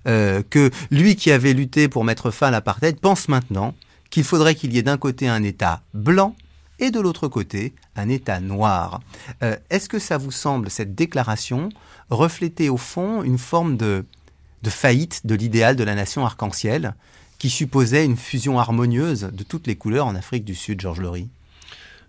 Euh, que lui qui avait lutté pour mettre fin à l'apartheid pense maintenant qu'il faudrait qu'il y ait d'un côté un État blanc et de l'autre côté un État noir. Euh, est-ce que ça vous semble, cette déclaration, refléter au fond une forme de, de faillite de l'idéal de la nation arc-en-ciel qui supposait une fusion harmonieuse de toutes les couleurs en Afrique du Sud, Georges Lory?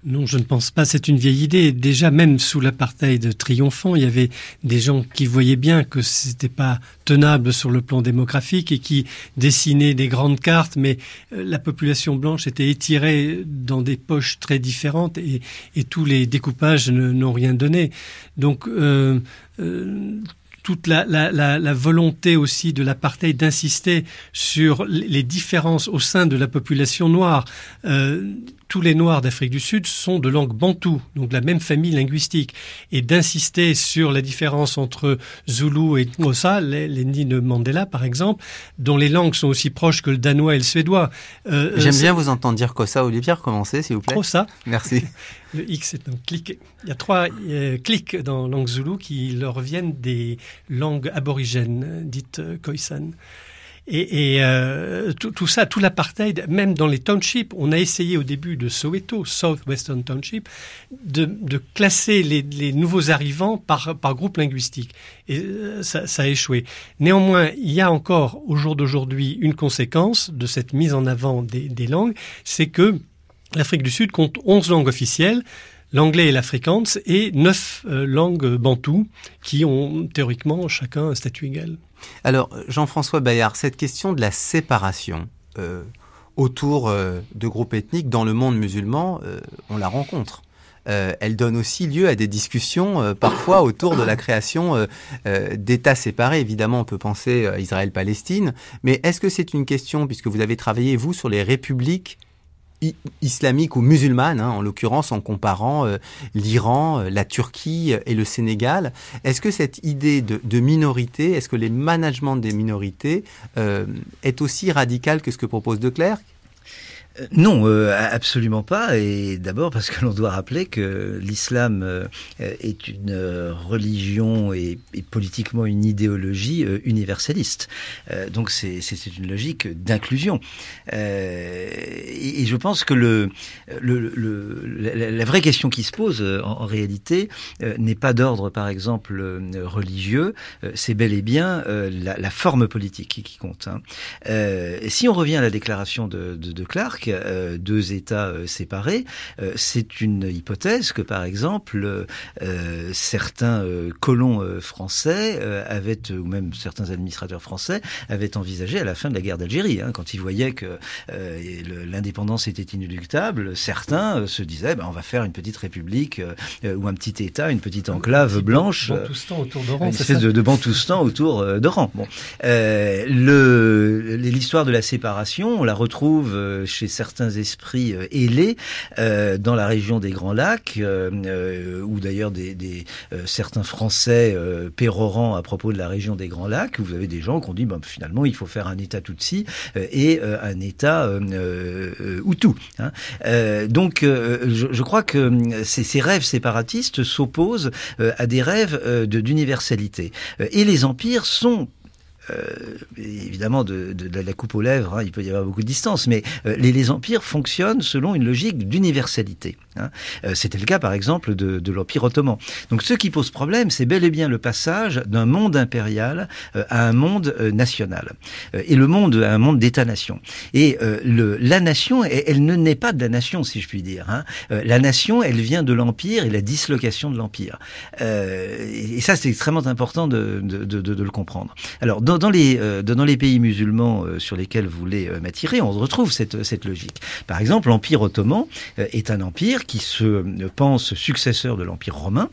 Non, je ne pense pas. C'est une vieille idée. Déjà, même sous l'apartheid triomphant, il y avait des gens qui voyaient bien que c'était pas tenable sur le plan démographique et qui dessinaient des grandes cartes, mais la population blanche était étirée dans des poches très différentes et, et tous les découpages ne, n'ont rien donné. Donc, euh, euh, toute la, la, la, la volonté aussi de l'apartheid d'insister sur les différences au sein de la population noire. Euh, tous les Noirs d'Afrique du Sud sont de langue bantou, donc de la même famille linguistique. Et d'insister sur la différence entre Zoulou et Xhosa, l'ethnie de Mandela par exemple, dont les langues sont aussi proches que le danois et le suédois. Euh, J'aime euh, bien vous entendre dire Xhosa, Olivier, recommencez s'il vous plaît. Xhosa. Merci. Le X est un clic. Il y a trois euh, clics dans langue zoulou qui leur reviennent des langues aborigènes, dites euh, khoisan. Et, et euh, tout, tout ça, tout l'apartheid, même dans les townships, on a essayé au début de Soweto, Southwestern Township, de, de classer les, les nouveaux arrivants par, par groupe linguistique. Et euh, ça, ça a échoué. Néanmoins, il y a encore, au jour d'aujourd'hui, une conséquence de cette mise en avant des, des langues, c'est que l'Afrique du Sud compte onze langues officielles, l'anglais et l'afrikaans, et neuf euh, langues bantoues qui ont théoriquement chacun un statut égal. Alors, Jean-François Bayart, cette question de la séparation euh, autour euh, de groupes ethniques dans le monde musulman, euh, on la rencontre. Euh, elle donne aussi lieu à des discussions euh, parfois autour de la création euh, euh, d'États séparés. Évidemment, on peut penser à Israël-Palestine, mais est-ce que c'est une question, puisque vous avez travaillé, vous, sur les républiques islamique ou musulmane, hein, en l'occurrence en comparant euh, l'Iran, euh, la Turquie euh, et le Sénégal. Est-ce que cette idée de, de minorité, est-ce que les managements des minorités euh, est aussi radical que ce que propose De Klerk ? Non, euh, absolument pas. Et d'abord parce que l'on doit rappeler que l'islam euh, est une euh, religion et, et politiquement une idéologie euh, universaliste. Euh, donc c'est, c'est, c'est une logique d'inclusion. Euh, et, et je pense que le, le, le, la, la vraie question qui se pose euh, en, en réalité euh, n'est pas d'ordre, par exemple, euh, religieux. Euh, c'est bel et bien euh, la, la forme politique qui, qui compte. Hein. Euh, et si on revient à la déclaration de, de, de Klerk, Euh, deux États euh, séparés, euh, c'est une hypothèse que, par exemple, euh, certains euh, colons euh, français euh, avaient, ou même certains administrateurs français, avaient envisagé à la fin de la guerre d'Algérie. Hein, quand ils voyaient que euh, le, l'indépendance était inéluctable, certains euh, se disaient bah, « on va faire une petite république euh, ou un petit État, une petite enclave un petit blanche. » Bantoustans autour d'Oran, une espèce de, de Bantoustans autour euh, d'Oran. Bon. Euh, le, l'histoire de la séparation, on la retrouve euh, chez certains esprits euh, ailés euh, dans la région des Grands Lacs, euh, euh, ou d'ailleurs des, des euh, certains Français euh, pérorants à propos de la région des Grands Lacs, où vous avez des gens qui ont dit ben, finalement il faut faire un État Tutsi euh, et euh, un État euh, euh, Hutu. Hein. Euh, donc euh, je, je crois que ces, ces rêves séparatistes s'opposent euh, à des rêves euh, de, d'universalité. Et les empires sont Euh, évidemment, de, de, de la coupe aux lèvres, hein, il peut y avoir beaucoup de distance, mais euh, les, les empires fonctionnent selon une logique d'universalité. Hein. Euh, c'était le cas, par exemple, de, de l'Empire ottoman. Donc, ce qui pose problème, c'est bel et bien le passage d'un monde impérial euh, à un monde euh, national. Euh, et le monde à un monde d'État-nation. Et euh, le, la nation, elle, elle ne naît pas de la nation, si je puis dire. Hein. Euh, la nation, elle vient de l'Empire et la dislocation de l'Empire. Euh, et, et ça, c'est extrêmement important de, de, de, de, de le comprendre. Alors, dans Dans les, euh, dans les pays musulmans euh, sur lesquels vous voulez euh, m'attirer, on retrouve cette, cette logique. Par exemple, l'Empire ottoman euh, est un empire qui se euh, pense successeur de l'Empire romain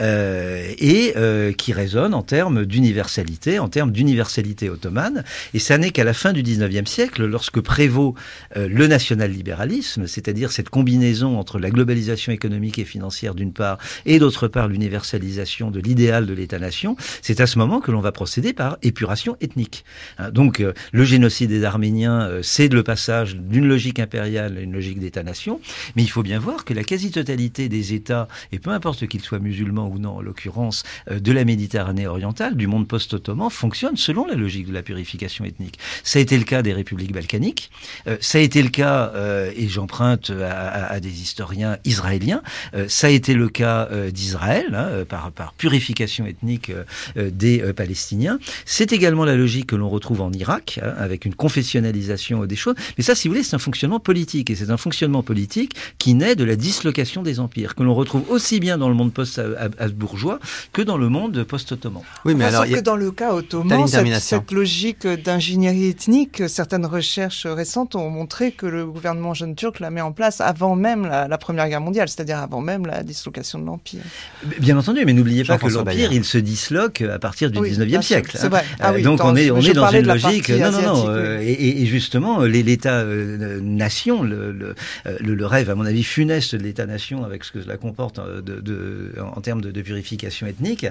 euh, et euh, qui résonne en termes d'universalité, en termes d'universalité ottomane. Et ça n'est qu'à la fin du dix-neuvième siècle, lorsque prévaut euh, le national-libéralisme, c'est-à-dire cette combinaison entre la globalisation économique et financière d'une part et d'autre part l'universalisation de l'idéal de l'État-nation, c'est à ce moment que l'on va procéder par épuration ethnique. Donc, euh, le génocide des Arméniens, euh, c'est le passage d'une logique impériale à une logique d'État-nation, mais il faut bien voir que la quasi-totalité des États, et peu importe qu'ils soient musulmans ou non, en l'occurrence, euh, de la Méditerranée orientale, du monde post-ottoman, fonctionne selon la logique de la purification ethnique. Ça a été le cas des républiques balkaniques, euh, ça a été le cas, euh, et j'emprunte à, à, à des historiens israéliens, euh, ça a été le cas euh, d'Israël, hein, par, par purification ethnique euh, des euh, Palestiniens. C'est également la logique que l'on retrouve en Irak, hein, avec une confessionnalisation des choses. Mais ça, si vous voulez, c'est un fonctionnement politique. Et c'est un fonctionnement politique qui naît de la dislocation des empires, que l'on retrouve aussi bien dans le monde post-habsbourgeois que dans le monde post-ottoman. Oui, mais enfin, alors, sauf a... que dans le cas ottoman, cette, cette logique d'ingénierie ethnique, certaines recherches récentes ont montré que le gouvernement jeune turc la met en place avant même la, la Première Guerre mondiale, c'est-à-dire avant même la dislocation de l'Empire. Bien entendu, mais n'oubliez pas que l'Empire, il se disloque à partir du oui, dix-neuvième siècle. C'est vrai. Ah oui, donc on est, on est dans une logique... Non, non, non. Oui. Et, et justement, l'État-nation, le, le, le rêve, à mon avis, funeste de l'État-nation, avec ce que cela comporte de, de, en termes de, de purification ethnique,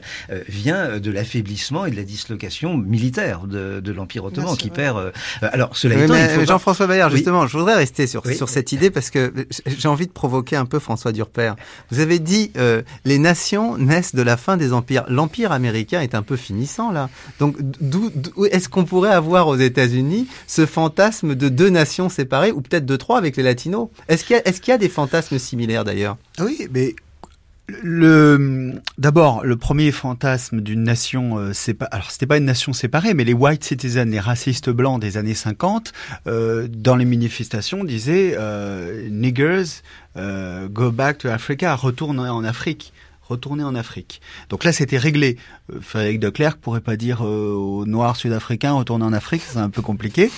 vient de l'affaiblissement et de la dislocation militaire de, de l'Empire ottoman, bien qui sûr, perd... Ouais. Alors, cela oui, étant... Mais, il faut Jean-François Bayart, oui. justement, je voudrais rester sur, oui. sur cette idée, parce que j'ai envie de provoquer un peu François Durpaire. Vous avez dit, euh, les nations naissent de la fin des empires. L'empire américain est un peu finissant, là. Donc, d'où, d'où est-ce qu'on pourrait avoir aux États-Unis ce fantasme de deux nations séparées, ou peut-être de trois avec les latinos? Est-ce qu'il y a, est-ce qu'il y a des fantasmes similaires, d'ailleurs? Oui, mais... Le, d'abord, le premier fantasme d'une nation euh, séparée, alors c'était pas une nation séparée, mais les white citizens, les racistes blancs des années cinquante, euh, dans les manifestations disaient euh, « niggers, euh, go back to Africa », retourne en Afrique. Retourner en Afrique. Donc là, c'était réglé. Euh, Frederik de Klerk pourrait pas dire euh, aux Noirs sud-africains retourner en Afrique, c'est un peu compliqué.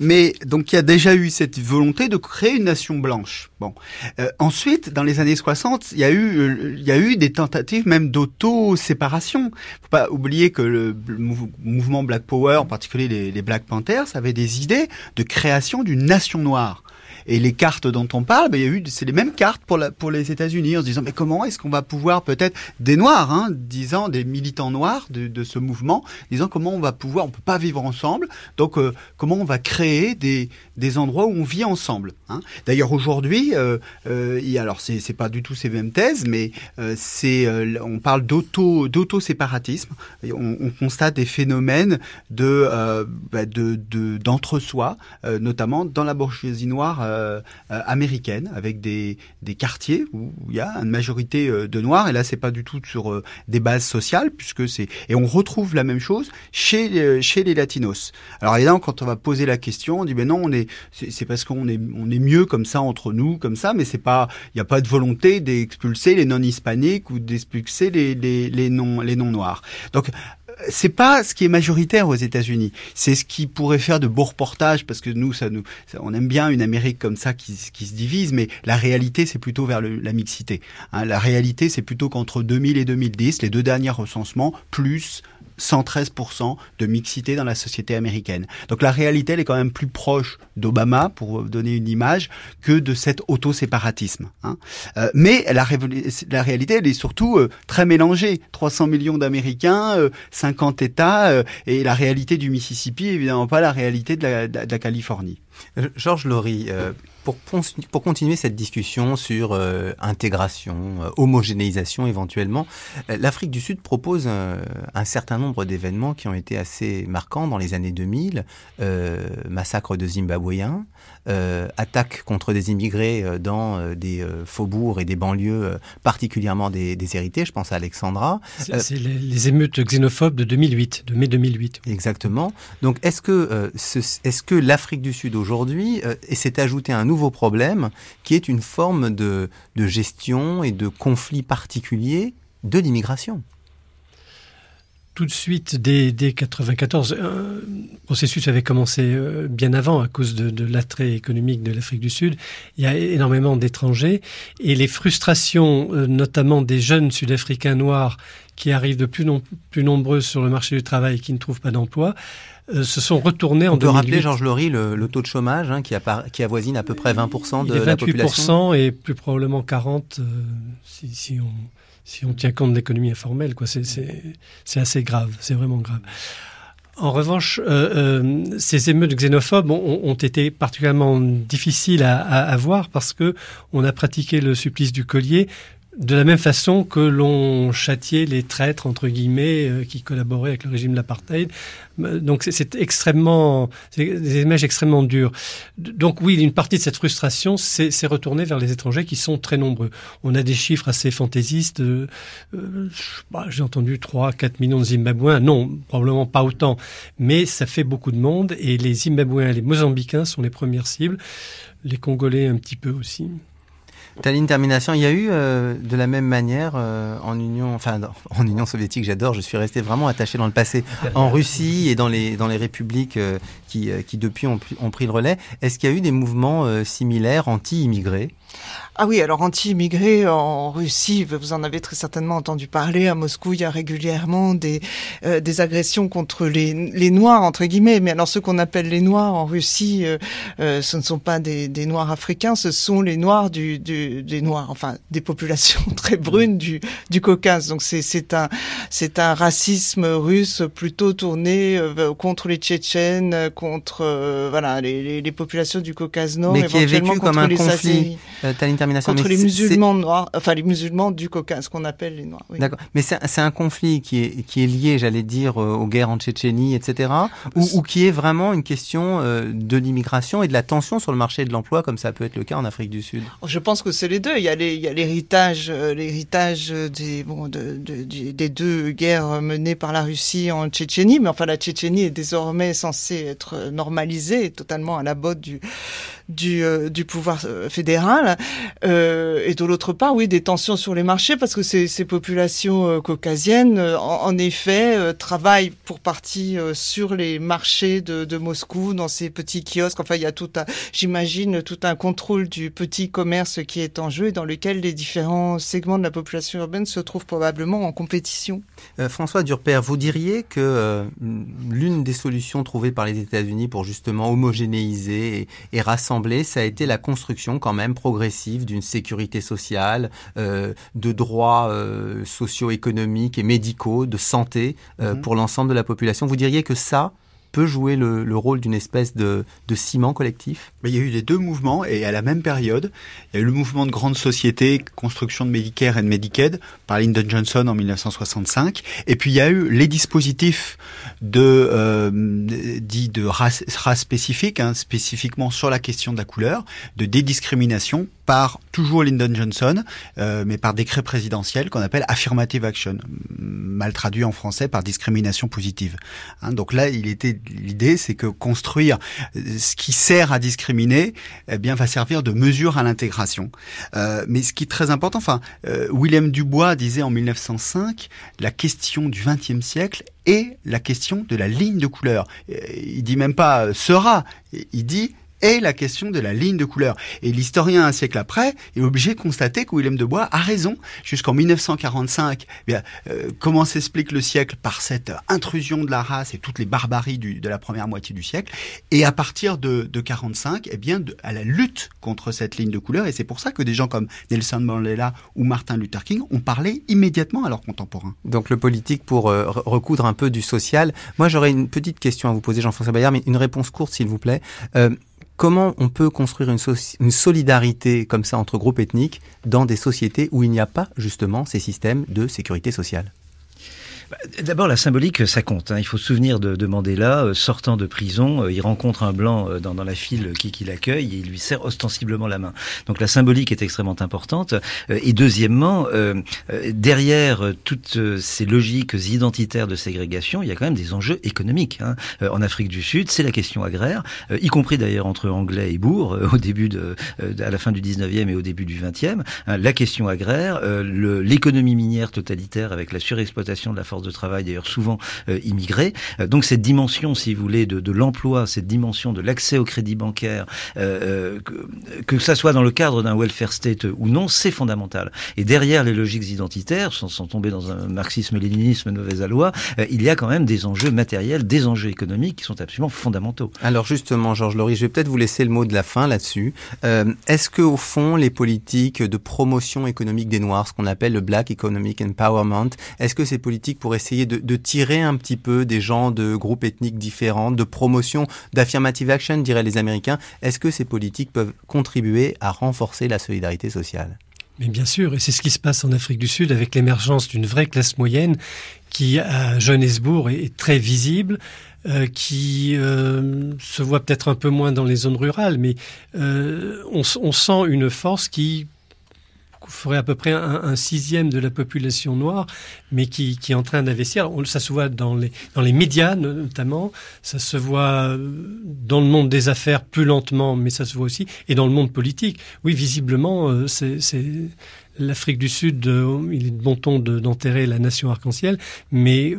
Mais donc il y a déjà eu cette volonté de créer une nation blanche. Bon. Euh, ensuite, dans les années soixante, il y a eu il euh, y a eu des tentatives même d'auto-séparation. Faut pas oublier que le, le mouvement Black Power, en particulier les, les Black Panthers, avait des idées de création d'une nation noire. Et les cartes dont on parle, ben, il y a eu, c'est les mêmes cartes pour, la, pour les États-Unis, en se disant mais comment est-ce qu'on va pouvoir peut-être des Noirs, hein, disant des militants noirs de, de ce mouvement, disant comment on va pouvoir, on peut pas vivre ensemble, donc euh, comment on va créer des des endroits où on vit ensemble. Hein. D'ailleurs aujourd'hui, euh, euh, et alors c'est c'est pas du tout ces mêmes thèses, mais euh, c'est euh, on parle d'auto d'auto-séparatisme, et on, on constate des phénomènes de euh, bah, de, de d'entre-soi, euh, notamment dans la bourgeoisie noire. Euh, Euh, euh, américaine, avec des, des quartiers où il y a une majorité euh, de Noirs, et là c'est pas du tout sur euh, des bases sociales, puisque c'est, et on retrouve la même chose chez les, chez les Latinos. Alors évidemment, quand on va poser la question, on dit ben non, on est, c'est, c'est parce qu'on est, on est mieux comme ça entre nous, comme ça, mais c'est pas, il y a pas de volonté d'expulser les non-hispaniques ou d'expulser les, les, les non, les non-noirs. Donc c'est pas ce qui est majoritaire aux États-Unis. C'est ce qui pourrait faire de beaux reportages, parce que nous, ça nous, ça, on aime bien une Amérique comme ça qui, qui se divise, mais la réalité, c'est plutôt vers le, la mixité. Hein, la réalité, c'est plutôt qu'entre deux mille et deux mille dix, les deux derniers recensements, plus cent treize pour cent de mixité dans la société américaine. Donc la réalité, elle est quand même plus proche d'Obama, pour donner une image, que de cet auto-séparatisme. Hein. Euh, mais la, révo- la réalité, elle est surtout euh, très mélangée. trois cents millions d'Américains, euh, cinquante États, euh, et la réalité du Mississippi, évidemment pas la réalité de la, de la Californie. Georges Lory, euh, pour, pour continuer cette discussion sur euh, intégration, euh, homogénéisation éventuellement, euh, l'Afrique du Sud propose euh, un certain nombre d'événements qui ont été assez marquants dans les années deux mille. Euh, massacre de Zimbabwéens, euh, attaque contre des immigrés euh, dans euh, des euh, faubourgs et des banlieues euh, particulièrement déshéritées, je pense à Alexandra. C'est, euh, c'est les, les émeutes xénophobes de deux mille huit, de mai deux mille huit. Exactement. Donc est-ce que, euh, ce, est-ce que l'Afrique du Sud aujourd'hui Aujourd'hui, euh, et s'est ajouté un nouveau problème qui est une forme de, de gestion et de conflit particulier de l'immigration. Tout de suite, dès dix-neuf cent quatre-vingt-quatorze, euh, le processus avait commencé euh, bien avant à cause de, de l'attrait économique de l'Afrique du Sud. Il y a énormément d'étrangers et les frustrations, euh, notamment des jeunes sud-africains noirs qui arrivent de plus, no- plus nombreux sur le marché du travail et qui ne trouvent pas d'emploi, Euh, se sont retournés en deux mille huit. On peut rappeler, Georges Lory, le, le taux de chômage hein, qui, appara- qui avoisine à peu près vingt pour cent de la population. vingt-huit pour cent et plus probablement quarante pour cent euh, si, si, on, si on tient compte de l'économie informelle. Quoi. C'est, c'est, c'est assez grave, c'est vraiment grave. En revanche, euh, euh, ces émeutes xénophobes ont, ont été particulièrement difficiles à, à, à voir parce que on a pratiqué le supplice du collier de la même façon que l'on châtiait les traîtres, entre guillemets, euh, qui collaboraient avec le régime de l'apartheid. Donc c'est, c'est extrêmement, c'est des images extrêmement dures. Donc oui, une partie de cette frustration s'est retournée vers les étrangers qui sont très nombreux. On a des chiffres assez fantaisistes. Euh, euh, bah, j'ai entendu trois à quatre millions de Zimbabwéens. Non, probablement pas autant. Mais ça fait beaucoup de monde. Et les Zimbabwéens, les Mozambicains sont les premières cibles. Les Congolais un petit peu aussi. Taline Ter Minassian, il y a eu euh, de la même manière euh, en Union, enfin en Union soviétique, j'adore, je suis resté vraiment attaché dans le passé, en Russie et dans les dans les républiques euh, qui euh, qui depuis ont, ont pris le relais. Est-ce qu'il y a eu des mouvements euh, similaires anti-immigrés? Ah oui, alors anti-immigrés en Russie, vous en avez très certainement entendu parler. À Moscou, il y a régulièrement des euh, des agressions contre les les noirs entre guillemets. Mais alors ceux qu'on appelle les noirs en Russie, euh, euh, ce ne sont pas des des noirs africains, ce sont les noirs du, du des noirs, enfin des populations très brunes du du Caucase. Donc c'est c'est un c'est un racisme russe plutôt tourné euh, contre les Tchétchènes, contre euh, voilà les, les les populations du Caucase Nord, mais qui est vécu comme un conflit euh, contre les musulmans noirs, enfin les musulmans du Caucase qu'on appelle les noirs. Oui. D'accord, mais c'est c'est un conflit qui est qui est lié, j'allais dire, euh, aux guerres en Tchétchénie, et cetera, ou, ou qui est vraiment une question euh, de l'immigration et de la tension sur le marché de l'emploi, comme ça peut être le cas en Afrique du Sud. Je pense que c'est les deux. Il y a les, il y a l'héritage, l'héritage des, bon, de, de, des deux guerres menées par la Russie en Tchétchénie. Mais enfin, la Tchétchénie est désormais censée être normalisée, totalement à la botte du, du, du pouvoir fédéral. Euh, et de l'autre part, oui, des tensions sur les marchés, parce que ces, ces populations caucasiennes, en, en effet, travaillent pour partie sur les marchés de, de Moscou, dans ces petits kiosques. Enfin, il y a tout un, j'imagine, tout un contrôle du petit commerce qui est en jeu et dans lequel les différents segments de la population urbaine se trouvent probablement en compétition. Euh, François Durpaire, vous diriez que euh, l'une des solutions trouvées par les États-Unis pour justement homogénéiser et, et rassembler, ça a été la construction quand même progressive d'une sécurité sociale, euh, de droits euh, socio-économiques et médicaux, de santé euh, mmh. pour l'ensemble de la population. Vous diriez que ça peut jouer le, le rôle d'une espèce de, de ciment collectif? Mais il y a eu les deux mouvements, et à la même période. Il y a eu le mouvement de grande société, construction de Medicare et de Medicaid, par Lyndon Johnson en dix-neuf cent soixante-cinq. Et puis il y a eu les dispositifs de, euh, dits de race, race spécifique, hein, spécifiquement sur la question de la couleur, de dédiscrimination, par toujours Lyndon Johnson, euh, mais par décret présidentiel qu'on appelle affirmative action, mal traduit en français par discrimination positive. Hein, donc là, il était l'idée, c'est que construire ce qui sert à discriminer, eh bien, va servir de mesure à l'intégration. Euh, mais ce qui est très important, enfin, euh, William Du Bois disait en dix-neuf cent cinq, la question du vingtième siècle est la question de la ligne de couleur. Il dit même pas sera, il dit est la question de la ligne de couleur. Et l'historien, un siècle après, est obligé de constater que William Du Bois a raison. Jusqu'en dix-neuf cent quarante-cinq, eh bien, euh, comment s'explique le siècle par cette intrusion de la race et toutes les barbaries du, de la première moitié du siècle. Et à partir de, de quarante-cinq, eh bien, de, à la lutte contre cette ligne de couleur. Et c'est pour ça que des gens comme Nelson Mandela ou Martin Luther King ont parlé immédiatement à leurs contemporains. Donc le politique pour euh, recoudre un peu du social. Moi, j'aurais une petite question à vous poser, Jean-François Bayart, mais une réponse courte, s'il vous plaît. Euh, Comment on peut construire une, so- une solidarité comme ça entre groupes ethniques dans des sociétés où il n'y a pas justement ces systèmes de sécurité sociale ? D'abord, la symbolique, ça compte. Hein. Il faut se souvenir de, de Mandela, euh, sortant de prison, euh, il rencontre un blanc euh, dans, dans la file qui, qui l'accueille et il lui serre ostensiblement la main. Donc la symbolique est extrêmement importante. Euh, et deuxièmement, euh, euh, derrière euh, toutes euh, ces logiques identitaires de ségrégation, il y a quand même des enjeux économiques. Hein. Euh, en Afrique du Sud, c'est la question agraire, euh, y compris d'ailleurs entre Anglais et Bourg, euh, au début de, euh, à la fin du dix-neuvième et au début du vingtième. Hein, la question agraire, euh, le, l'économie minière totalitaire avec la surexploitation de la force de travail, d'ailleurs souvent euh, immigrés. Euh, donc cette dimension, si vous voulez, de, de l'emploi, cette dimension de l'accès au crédit bancaire, euh, que, que ça soit dans le cadre d'un welfare state ou non, c'est fondamental. Et derrière les logiques identitaires, sans, sans tomber dans un marxisme-léninisme de mauvaise aloi, euh, il y a quand même des enjeux matériels, des enjeux économiques qui sont absolument fondamentaux. Alors justement, Georges Lory, je vais peut-être vous laisser le mot de la fin là-dessus. Euh, est-ce que au fond, les politiques de promotion économique des Noirs, ce qu'on appelle le Black Economic Empowerment, est-ce que ces politiques pour essayer de, de tirer un petit peu des gens de groupes ethniques différents, de promotion, d'affirmative action, diraient les Américains. Est-ce que ces politiques peuvent contribuer à renforcer la solidarité sociale ? Mais bien sûr, et c'est ce qui se passe en Afrique du Sud avec l'émergence d'une vraie classe moyenne qui, à Johannesburg, est très visible, euh, qui euh, se voit peut-être un peu moins dans les zones rurales, mais euh, on, on sent une force qui ferait à peu près un, un sixième de la population noire, mais qui, qui est en train d'investir. Ça se voit dans les, dans les médias, notamment. Ça se voit dans le monde des affaires plus lentement, mais ça se voit aussi. Et dans le monde politique. Oui, visiblement, c'est, c'est l'Afrique du Sud, il est de bon ton de, d'enterrer la nation arc-en-ciel, mais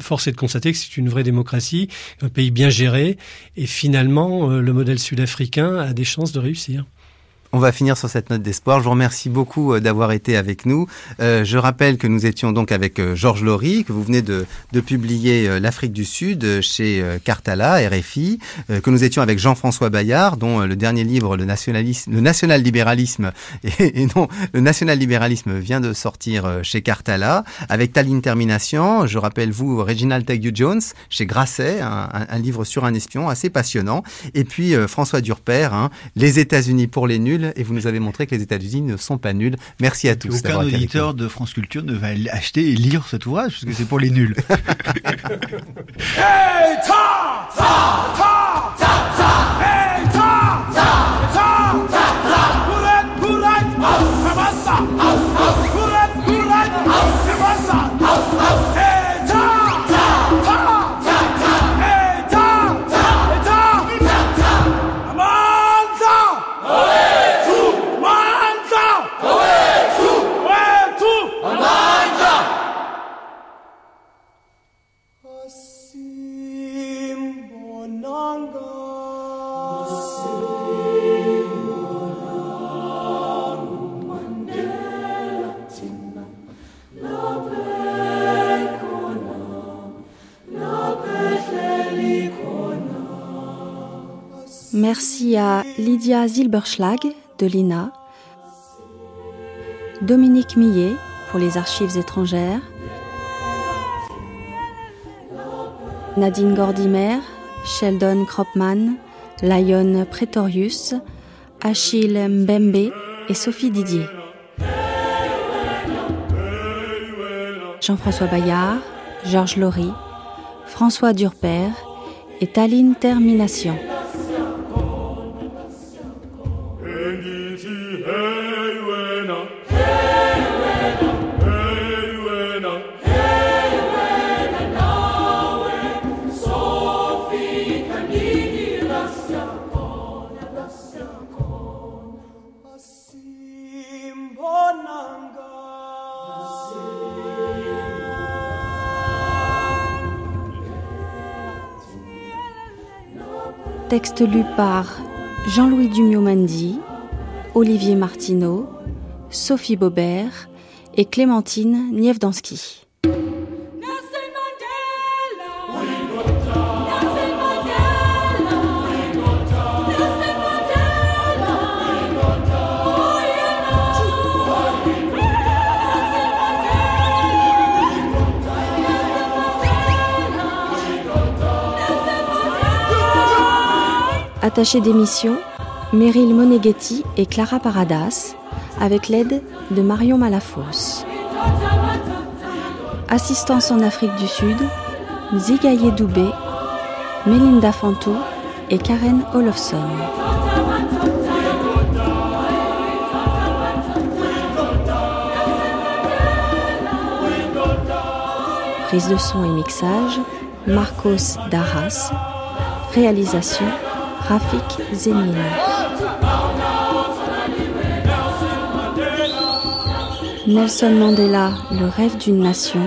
force est de constater que c'est une vraie démocratie, un pays bien géré. Et finalement, le modèle sud-africain a des chances de réussir. On va finir sur cette note d'espoir. Je vous remercie beaucoup d'avoir été avec nous. Euh, je rappelle que nous étions donc avec euh, Georges Lory, que vous venez de, de publier euh, L'Afrique du Sud euh, chez euh, Cartala, R F I, euh, que nous étions avec Jean-François Bayart, dont euh, le dernier livre, le nationalisme, le national-libéralisme, et, et non, le national-libéralisme vient de sortir euh, chez Cartala, avec Taline Ter Minassian, je rappelle vous, Reginald Teague-Jones, chez Grasset, un, un, un livre sur un espion assez passionnant, et puis euh, François Durpaire, hein, Les États-Unis pour les nuls, et vous nous avez montré que les États-Unis ne sont pas nuls. Merci à et tous. Aucun auditeur de France Culture ne va acheter et lire cet ouvrage, parce que c'est pour les nuls. Hey, ta, ta, ta, ta, ta, hey, ta, ta, ta, ta, ta. Merci à Lydia Zilberschlag de l'I N A, Dominique Millet pour les archives étrangères, Nadine Gordimer, Sheldon Kropman, Lion Pretorius, Achille Mbembe et Sophie Didier. Jean-François Bayart, Georges Lory, François Durpaire et Taline Ter Minassian. Texte lu par Jean-Louis Dumiot-Mandy, Olivier Martineau, Sophie Bobert et Clémentine Niewdanski. Attachés d'émission, Meryl Moneghetti et Clara Paradas, avec l'aide de Marion Malafosse. Assistance en Afrique du Sud, Zigaye Doubé, Melinda Fantou et Karen Olofsson. Prise de son et mixage, Marcos Darras. Réalisation, Rafik Zemine. Nelson Mandela, le rêve d'une nation,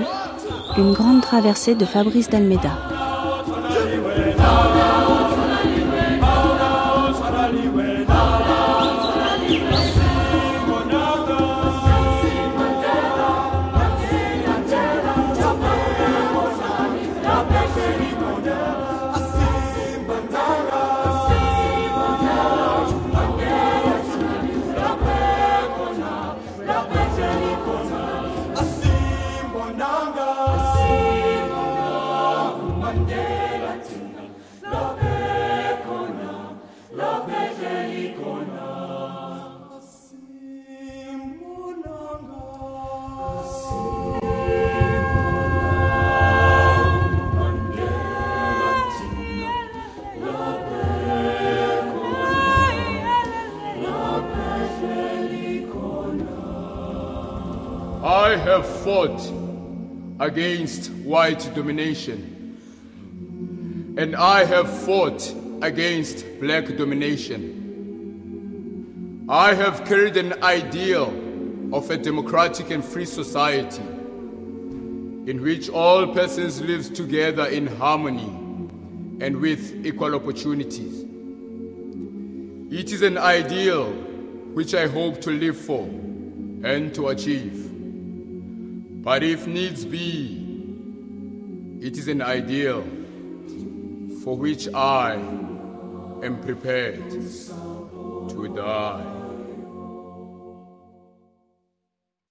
une grande traversée de Fabrice d'Almeida. I have fought against white domination, and I have fought against black domination. I have carried an ideal of a democratic and free society in which all persons live together in harmony and with equal opportunities. It is an ideal which I hope to live for and to achieve. But if needs be, it is an ideal for which I am prepared to die.